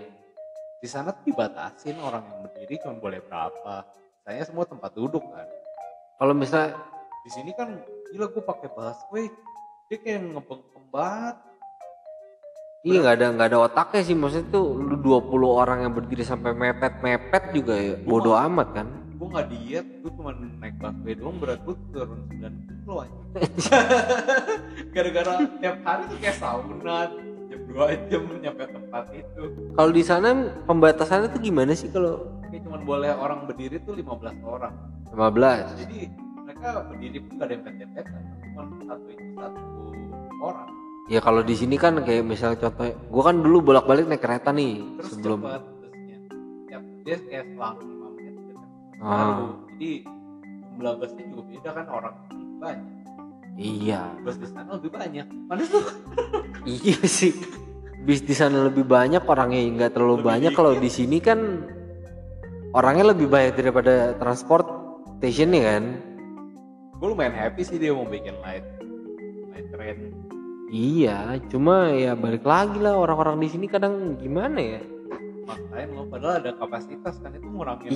Di sana tuh dibatasin orang yang berdiri cuma boleh berapa. Saya semua tempat duduk kan. Kalau misalnya di sini kan gila gue pakai busway, dia kayak ngebengkem banget. Iya nggak ada otaknya sih maksudnya tuh lu 20 orang yang berdiri sampai mepet juga ya. Bodoh amat kan. Gue gak diet, gue cuma naik busway doang, berat gue turun 9 kilo aja. Gara-gara tiap hari tuh kayak sauna, jam 2 jam nyampe tempat itu. Kalau di sana pembatasannya tuh gimana sih kalau? Kayak cuma boleh orang berdiri tuh 15 orang. 15? Jadi mereka mereka berdiri pun gak ada MPTP, cuma satu orang. Ya kalau di sini kan kayak misalnya contohnya, gue kan dulu bolak-balik naik kereta nih. Terus sebelum cepet, terusnya, dia kayak selang 5 menit baru. Jadi jumlah busnya juga beda kan, orang banyak. Iya. Bus di sana lebih banyak. Mana tuh? Iya sih. Bis di sana lebih banyak, orangnya nggak terlalu lebih banyak. Kalau di sini kan orangnya lebih banyak daripada transportation nih kan. Gue lumayan happy sih dia mau bikin light train. Iya, cuma ya balik lagi lah, orang-orang di sini kadang gimana ya? Maksain loh, padahal ada kapasitas kan, itu ngurangin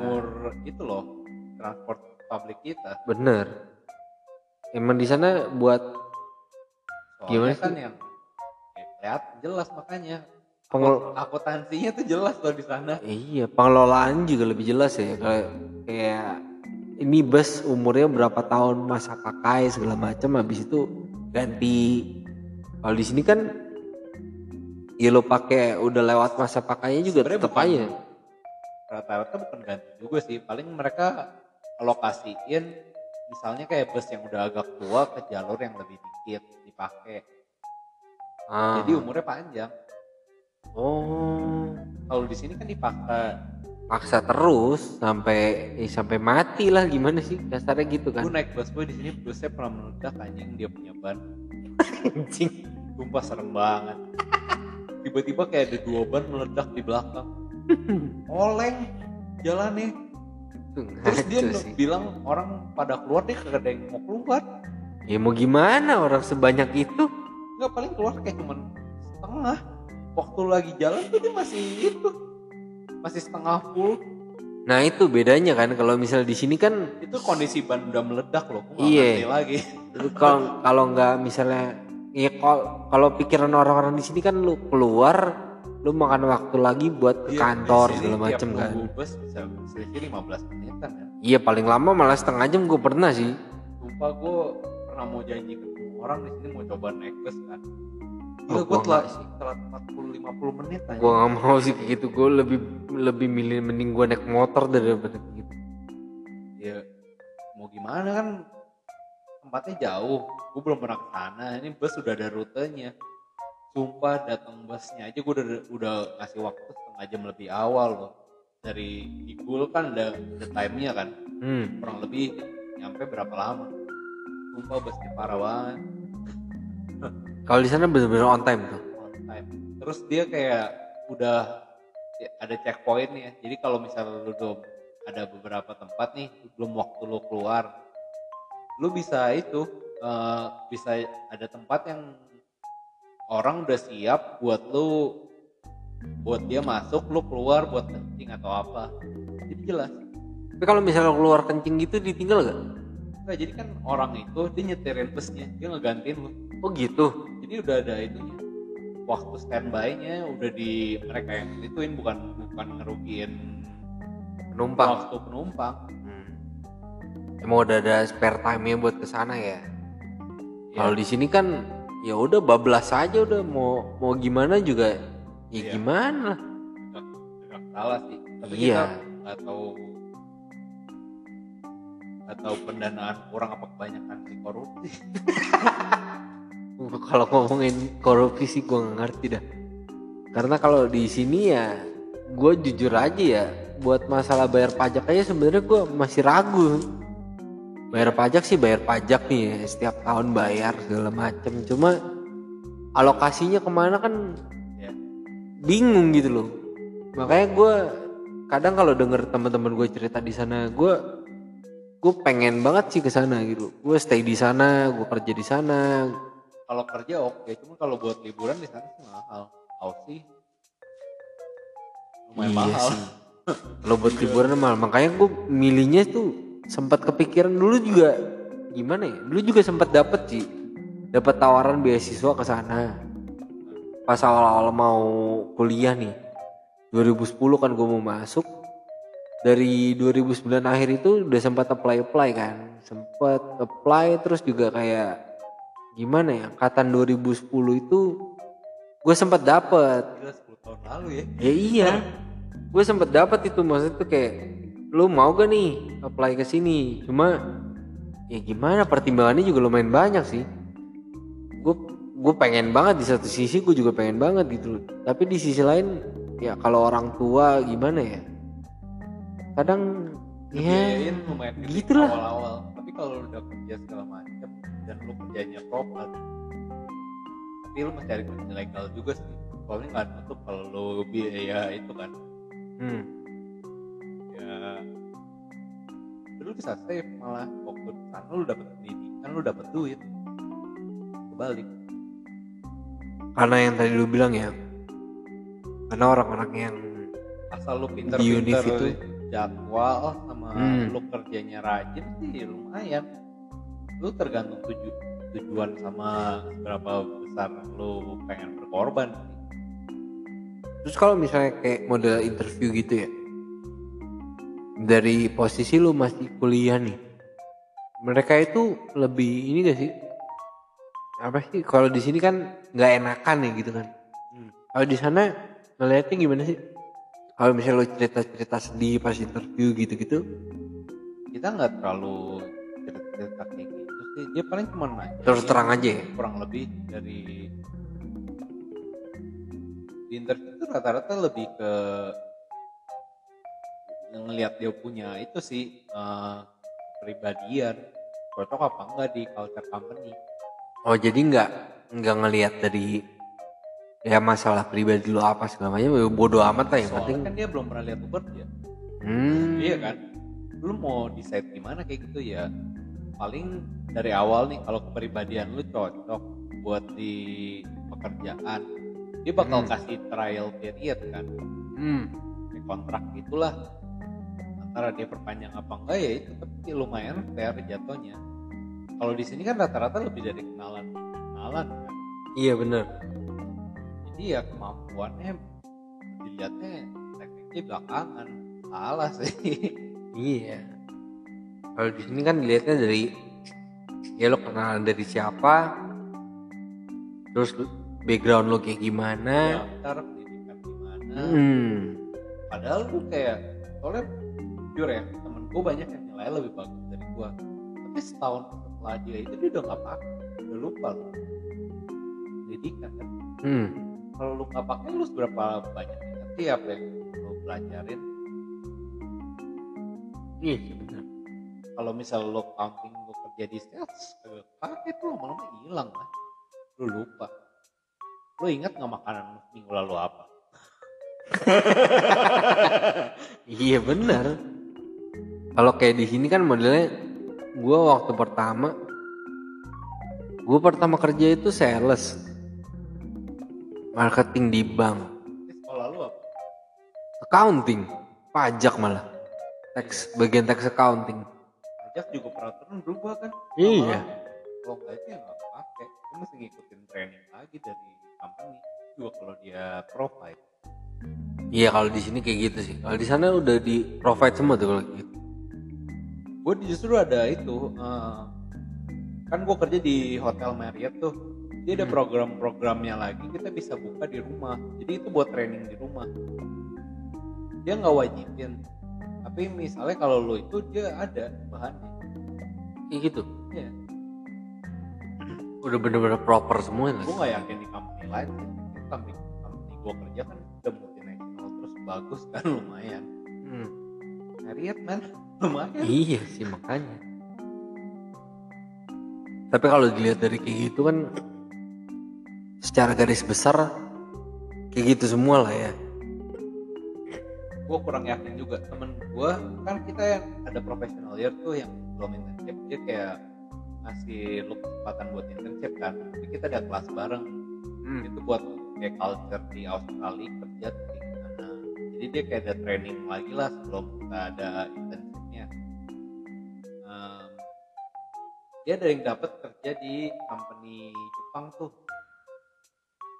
umur itu loh transport publik kita. Bener. Emang di sana buat soalnya gimana kan sih? Yang lihat jelas makanya akuntansinya tuh jelas loh di sana. Iya, pengelolaan juga lebih jelas ya. Kayak ini bus umurnya berapa tahun, masa pakai segala macam, habis itu ganti. Kalau di sini kan ya lo pakai udah lewat masa pakainya juga tetap aja. Rata-rata bukan ganti juga sih, paling mereka alokasiin misalnya kayak bus yang udah agak tua ke jalur yang lebih dikit dipakai. Jadi umurnya panjang. Oh, kalau di sini kan dipaksa terus sampai mati lah, gimana sih dasarnya gitu kan? Gue naik bus, gue di sini busnya pernah meledak anjing, dia punya ban. Anjing, sumpah serem banget. Tiba-tiba kayak ada 2 ban meledak di belakang. Oleng jalan nih. Terus dia bilang orang pada keluar, dia kagak ada yang mau keluar. Ya mau gimana orang sebanyak itu? Enggak, paling keluar kayak cuman setengah. Waktu lagi jalan tuh dia masih setengah full. Nah itu bedanya kan, kalau misal di sini kan itu kondisi ban udah meledak loh. Iya. Lagi. Kalau nggak misalnya, ya kalau pikiran orang-orang di sini kan lu keluar, lu makan waktu lagi buat ke kantor segala macem kan. Bus bisa selisih 15 menitan kan. Iya paling lama malah setengah jam gue pernah sih. Sumpah gue pernah mau janji ketemu orang di sini mau coba naik bus kan. Iya, gue telat 40-50 menit aja. Gue gak mau sih kayak gitu, gue lebih milih mending gue naik motor daripada gitu. Ya mau gimana kan tempatnya jauh, gue belum pernah kesana. Ini bus udah ada rutenya. Sumpah datang busnya aja gue udah ngasih waktu setengah jam lebih awal loh. Dari Igul kan ada timenya kan, kurang lebih nyampe berapa lama. Sumpah busnya parah banget. Kalau di sana benar-benar on time tuh. On time. Terus dia kayak udah ada checkpoint ya. Jadi kalau misalnya lu belum ada beberapa tempat nih, belum waktu lu keluar, lu bisa bisa ada tempat yang orang udah siap buat lu, buat dia masuk, lu keluar buat kencing atau apa. Jadi jelas. Tapi kalau misalnya lu keluar kencing gitu ditinggal gak? Enggak, jadi kan orang itu dia nyetirin busnya, dia ngegantiin lu. Oh gitu. Jadi udah ada itunya. Waktu standby-nya udah di mereka yang dituin, bukan ngerugiin penumpang. Waktu penumpang. Emang udah ada spare time-nya buat kesana ya. Kalau di sini kan ya udah bablas aja, udah mau gimana juga ya gimana. Enggak salah sih. Tapi kita enggak tahu atau pendanaan kurang apa kebanyakan di korupsi. Kalau ngomongin korupsi sih gue nggak ngerti dah. Karena kalau di sini ya, gue jujur aja ya, buat masalah bayar pajak aja sebenarnya gue masih ragu. Bayar pajak sih bayar pajak nih, ya, setiap tahun bayar segala macem. Cuma alokasinya kemana kan bingung gitu loh. Makanya gue kadang kalau denger teman-teman gue cerita di sana, gue pengen banget sih kesana gitu. Gue stay di sana, gue kerja di sana. Kalau kerja oke, cuma kalau buat liburan di sana sih mahal. Out sih lumayan mahal. Kalau buat liburan mahal, makanya gue milihnya tuh sempat kepikiran dulu juga. Gimana ya? Dulu juga sempat dapat tawaran beasiswa ke sana. Pas awal-awal mau kuliah nih. 2010 kan gue mau masuk. Dari 2009 akhir itu udah sempat apply kan. Sempat apply terus juga kayak gimana ya, angkatan 2010 itu gue sempat dapet. Gila, 10 tahun lalu ya. Ya iya, gue sempat dapet itu, maksudnya tuh kayak lu mau gak nih apply ke sini, cuma ya gimana, pertimbangannya juga lumayan banyak sih. Gue pengen banget, di satu sisi gue juga pengen banget gitu loh, tapi di sisi lain ya kalau orang tua gimana ya kadang ngebiayain ya, lumayan gitu lah awal-awal. Tapi kalau lu udah kerja segala macam dan lu kerjanya proper, tapi lu mesti cari kerja legal juga sih, soalnya nggak nutup kalau lu biaya itu kan. Ya lu bisa save malah waktu kan, lu dapet pendidikan, lu dapet duit, kebalik. Karena yang tadi lu bilang ya, karena orang-orang yang asal lu pinter-pinter itu jadwal sama lu kerjanya rajin sih lumayan. Lu tergantung tujuan sama berapa besar lu pengen berkorban. Terus kalau misalnya kayak model interview gitu ya, dari posisi lu masih kuliah nih, mereka itu lebih ini gak sih? Apa sih? Kalau di sini kan nggak enakan ya gitu kan. Kalau di sana ngeliatnya gimana sih? Kalau misalnya lo cerita-cerita sedih pas interview gitu-gitu, kita nggak terlalu cerita kayak gitu sih. Dia paling cuma nanya terus terang aja ya? Kurang lebih dari di interview itu rata-rata lebih ke ngelihat dia punya itu sih kepribadian, cocok apa enggak di culture company. Oh jadi nggak ngelihat dari ya masalah pribadi lu apa segala macam, bodo amat lah yang penting. Soalnya kan dia belum pernah lihat lu kerja. Iya kan? Lu mau decide gimana kayak gitu ya? Paling dari awal nih, kalau kepribadian lu cocok buat di pekerjaan, dia bakal kasih trial period kan. Di kontrak itulah, antara dia perpanjang apa enggak ya itu, tapi lumayan fair jatuhnya. Kalau di sini kan rata-rata lebih dari kenalan kan? Iya benar. Iya, kemampuannya dilihatnya tekniknya belakangan, salah sih. Iya. Kalau di sini kan dilihatnya dari ya lo kenalan dari siapa, terus background lo kayak gimana, latar pendidikan gimana. Padahal gue kayak, soalnya jujur ya, temen gue banyak yang nilai lebih bagus dari gue, tapi setahun setelah dia itu dia udah nggak pakai, udah lupa lo pendidikan kan. Kalau lu nggak pakai, lu seberapa banyak ngerti apa yang lu pelajarin? Benar. Kalau misal lu accounting, lu kerja di sales, pakai tuh lama-lama hilang lah. Lu lupa. Lu ingat nggak makanan minggu lalu apa? Iya benar. Kalau kayak di sini kan modelnya, gue pertama kerja itu sales. Marketing di bank. Sekolah lu apa? Accounting, pajak malah. Bagian tax accounting. Pajak juga peraturan berubah kan? Iya. Kalau nggak itu ya nggak pakai. Lu mesti ngikutin training lagi dari company juga kalau dia provide. Iya kalau di sini kayak gitu sih. Kalau di sana udah di provide semua tuh kalau gitu. Gue justru ada itu. Kan gue kerja di Hotel Marriott tuh. Dia ada program-programnya lagi, kita bisa buka di rumah. Jadi itu buat training di rumah. Dia nggak wajibin. Tapi misalnya kalau lo itu dia ada bahannya. Kayak gitu? Iya. Udah bener-bener proper semua ya? Gue nggak yakin di company lain. Tapi company gue kerja kan udah multinational terus bagus kan lumayan. Ngeriat man, lumayan. Iya sih makanya. Tapi kalau dilihat dari kayak gitu kan, secara garis besar kayak gitu semua lah ya. Gue kurang yakin juga. Temen gue kan kita yang ada professional year tuh yang belum internship, dia kayak ngasih lu kesempatan buat internship kan. Tapi kita ada kelas bareng. Itu buat kayak culture di Australia kerja di mana. Jadi dia kayak ada training lagi lah sebelum kita ada internshipnya. Dia ada yang dapat kerja di company Jepang tuh,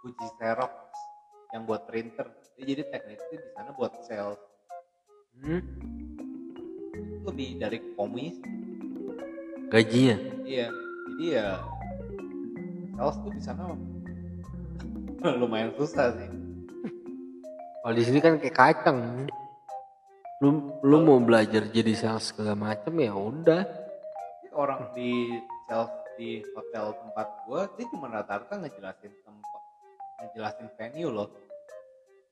Fuji Xerox yang buat printer. Dia jadi tekniknya di sana buat sales. Lebih dari komisi gajinya. Iya, jadi ya sales tuh di sana lumayan susah sih. Kalau di sini kan kayak kacang. Lu mau belajar jadi sales segala macam ya udah. Ya orang di self di hotel tempat gue, dia cuma rata-rata ngejelasin tempat, ngejelasin venue loh.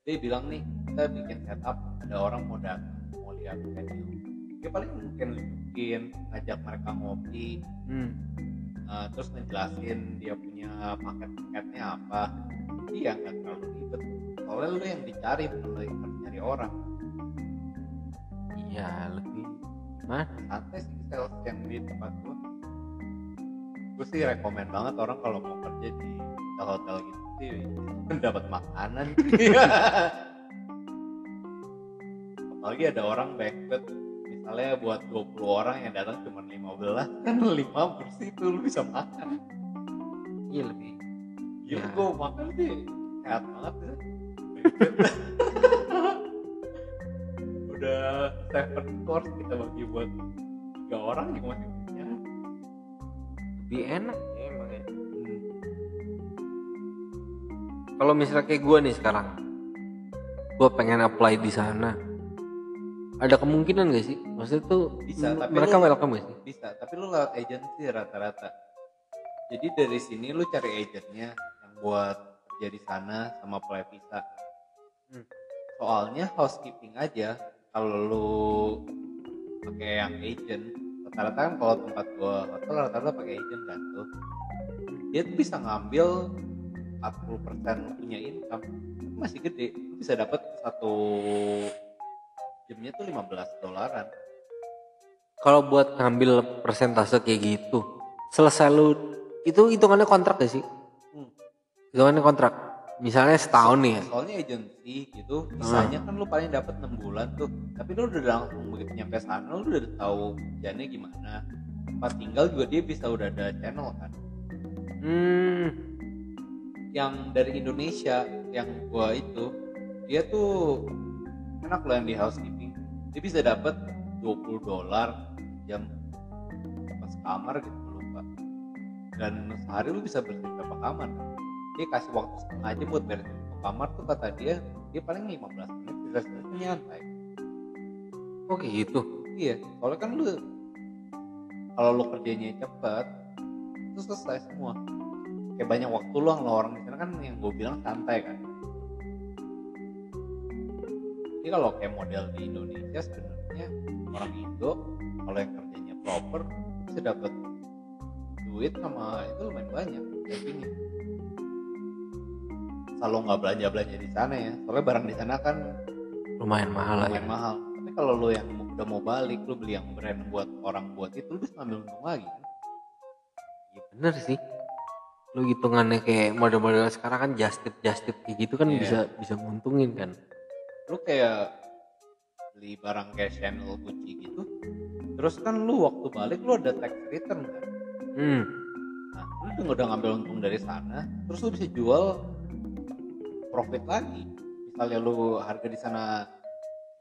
Dia bilang nih, kita bikin setup, ada orang mau datang, mau lihat venue. Dia paling mungkin ngajak mereka ngopi, terus ngejelasin dia punya paket-paketnya apa. Dia nggak terlalu ribet. Soalnya lu yang dicari, lu yang harus nyari orang. Iya, lebih mah santai sih sales yang di tempat gua. Gua sih rekomen banget orang kalau mau kerja di hotel gitu sih, dapat makanan. Apalagi ada orang banquet, misalnya buat 20 orang yang datang cuma 15, kan 5 kursi itu lu bisa makan. Iya lebih. Iya, gua makan sih sehat banget ya. Udah 7 course kita bagi buat 3 orang juga masih punya. Lebih enak ya emang ya. Kalau misalnya kayak gue nih sekarang, gue pengen apply di sana, ada kemungkinan gak sih? Maksudnya tuh bisa, tapi mereka welcome gak sih? Bisa, tapi lu lewat agency rata-rata. Jadi dari sini lu cari agennya yang buat kerja di sana sama apply visa. Soalnya housekeeping aja. Kalau lu pakai yang agent, rata-rata kan kalau tempat gua hotel rata-rata pakai agent kan tuh, dia tuh bisa ngambil 40% punya income, masih gede, bisa dapat satu jamnya tuh $15. Kalau buat ngambil persentase kayak gitu, selesai lu itu hitungannya kontrak gak sih? Hitungannya kontrak. Misalnya setahun nih ya. Soalnya agensi gitu, misalnya kan lu paling dapat 6 bulan tuh. Tapi lu udah langsung begitu nyampe sana, lu udah tahu jalannya gimana. Tempat tinggal juga dia bisa udah ada channel kan. Yang dari Indonesia, yang gua itu, dia tuh enak loh yang di housekeeping. Dia bisa dapat $20 jam pas kamar gitu lupa. Dan sehari lu bisa bersihin berapa kamar? Dia kasih waktu setengah aja buat beresin kamar tuh, kata dia, dia paling 15 menit bisa selesai nyantai. Oke gitu? Iya, soalnya kan lu kalau lu kerjanya cepet itu selesai semua, kayak banyak waktu luang lo. Orang di sana kan yang gue bilang santai kan. Jadi kalau kayak model di Indonesia sebenarnya orang Indo kalau yang kerjanya proper bisa dapat duit sama itu lumayan banyak jadinya. Kalau nggak belanja di sana ya, soalnya barang di sana kan lumayan mahal. Lumayan mahal. Tapi kalau lo yang udah mau balik, lo beli yang brand buat orang buat itu, lo bisa ngambil untung lagi. Iya bener sih. Lo hitungannya kayak model-model sekarang kan just tip kayak gitu kan, bisa nguntungin kan. Lo kayak beli barang kayak Chanel, Gucci gitu, terus kan lo waktu balik lo ada tax return kan. Nah, lo udah ngambil untung dari sana, terus lo bisa jual profit lagi. Misalnya lu harga di sana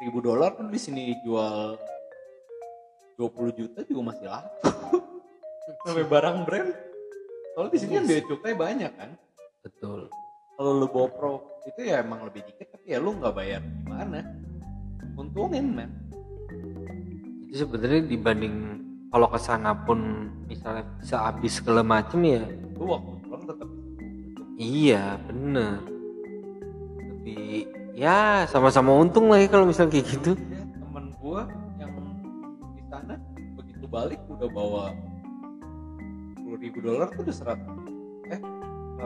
$1,000 kan di sini jual 20 juta juga masih laku. Sampai barang brand. Soalnya di sini kan biaya cukainya banyak kan. Betul. Kalau lu bawa pro itu ya emang lebih dikit, tapi ya lu nggak bayar gimana. Untungin men. Itu sebenarnya dibanding kalau kesana pun misalnya bisa habis segala macem ya. Lu waktu pulang tetap. Iya bener. Ya sama-sama untung lah ya kalau misalnya kayak gitu. Ya, temen gue yang di sana begitu balik udah bawa $10,000 tuh udah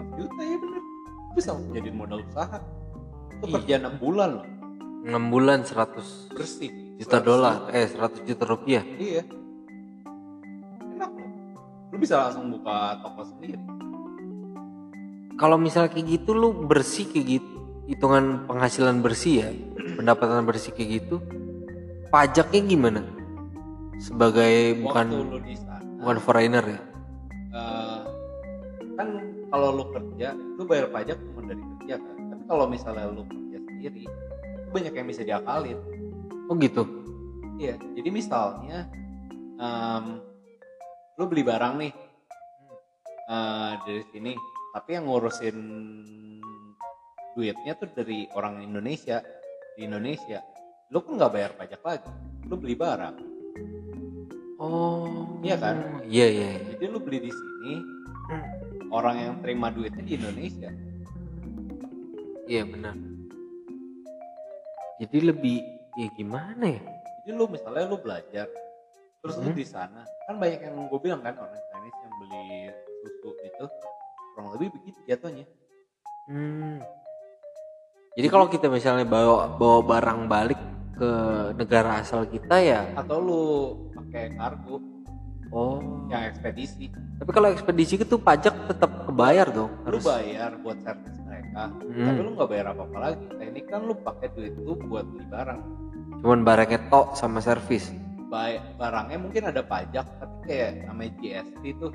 100 juta ya bener. Bisa jadiin modal usaha. Itu kerja 6 bulan loh. 6 bulan 100 bersih $100 $100 juta. Iya. Enak loh. Lu bisa langsung buka toko sendiri. Kalau misalnya kayak gitu lu bersih kayak gitu, hitungan penghasilan bersih ya, pendapatan bersih kayak gitu, pajaknya gimana? Sebagai bukan foreigner ya? Kan kalau lu kerja, lu bayar pajak cuma dari kerja kan. Tapi kalau misalnya lu kerja sendiri, itu banyak yang bisa diakalin. Oh gitu? Iya, jadi misalnya lu beli barang nih dari sini, tapi yang ngurusin duitnya tuh dari orang Indonesia. Di Indonesia, lu kan nggak bayar pajak lagi, lu beli barang. Oh, iya kan? Iya, iya. Jadi lu beli di sini, orang yang terima duitnya di Indonesia. Iya, benar. Jadi lebih ya gimana ya? Jadi lu misalnya lu belajar, terus lu di sana, kan banyak yang gue bilang kan orang Chinese yang beli susu itu kurang lebih begitu jatuhnya. Jadi kalau kita misalnya bawa barang balik ke negara asal kita ya, atau lu pakai kargo, yang ekspedisi. Tapi kalau ekspedisi itu pajak tetap kebayar dong. Lu harus bayar buat servis mereka, tapi lu nggak bayar apa-apa lagi. Nah ini kan lu pakai duit itu buat beli barang. Cuman barangnya tok sama servis. Barangnya mungkin ada pajak, tapi kayak namanya GST itu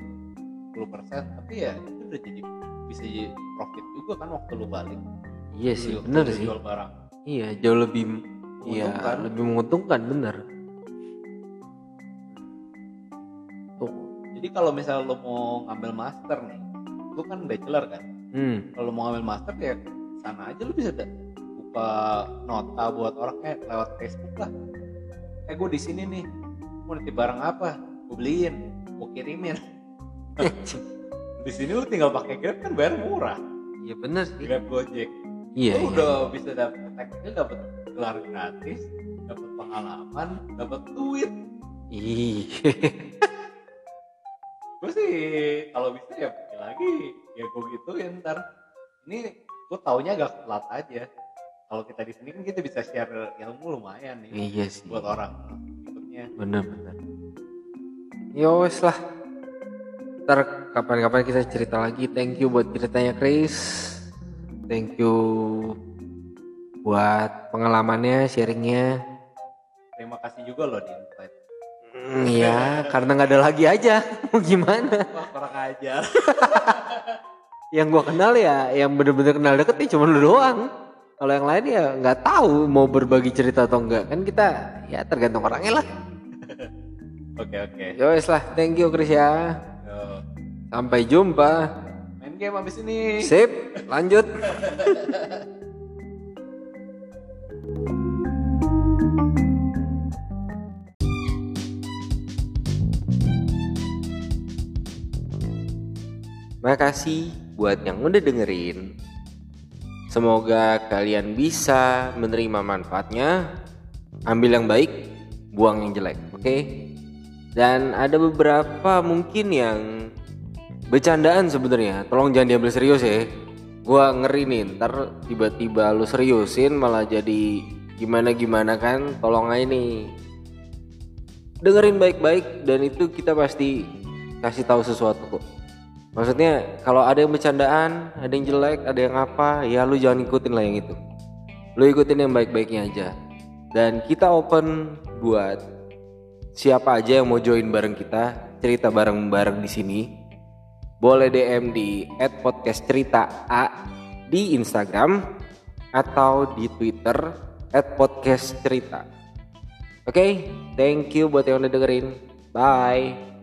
10%, tapi ya itu udah jadi bisa jadi profit juga kan waktu lu balik. Iya sih, benar sih. Jual barang. Iya, jauh lebih menguntungkan. Iya, lebih menguntungkan, benar. Tuh. Jadi kalau misalnya lo mau ngambil master nih, lo kan bachelor kan. Kalau lo mau ngambil master ya sana aja lo bisa buka nota buat orang lewat Facebook lah. Gue di sini nih, mau nitip barang apa? Gue beliin, gue kirimin. Di sini lo tinggal pakai Grab kan bayar murah. Iya benar sih. Grab Gojek. Iya. Lo udah bisa dapat gelar gratis, dapat pengalaman, dapat duit. Ih. Gue sih kalau bisa ya pakai lagi. Ya gue gituin ntar. Ini gue taunya agak telat aja. Kalau kita di sini kan kita bisa share ilmu lumayan nih. Iya sih. Buat orang. Benar-benar. Ya wes lah. Ntar kapan-kapan kita cerita lagi. Thank you buat ceritanya Chris, thank you buat pengalamannya, sharingnya. Terima kasih juga loh di invite. Iya karena nggak ada lagi aja mau gimana. Wah kurang ajar. Yang gua kenal ya, yang bener-bener kenal deket ya cuma lu doang. Kalau yang lain ya nggak tahu mau berbagi cerita atau enggak kan, kita ya tergantung orangnya lah. Oke. Ya wes lah, thank you Chris ya. Sampai jumpa. Main game habis ini. Sip, lanjut. Makasih buat yang udah dengerin. Semoga kalian bisa menerima manfaatnya. Ambil yang baik, buang yang jelek, oke? Dan ada beberapa mungkin yang bercandaan sebenarnya, tolong jangan diambil serius ya. Gua ngeri nih, ntar tiba-tiba lu seriusin malah jadi gimana-gimana kan. Tolong aja nih, dengerin baik-baik dan itu kita pasti kasih tahu sesuatu kok. Maksudnya kalau ada yang bercandaan, ada yang jelek, ada yang apa, ya lu jangan ikutin lah yang itu. Lu ikutin yang baik-baiknya aja. Dan kita open buat siapa aja yang mau join bareng kita, cerita bareng-bareng di sini. Boleh DM di @podcastcerita_a di Instagram atau di Twitter @podcastcerita. Oke, thank you buat yang udah dengerin. Bye.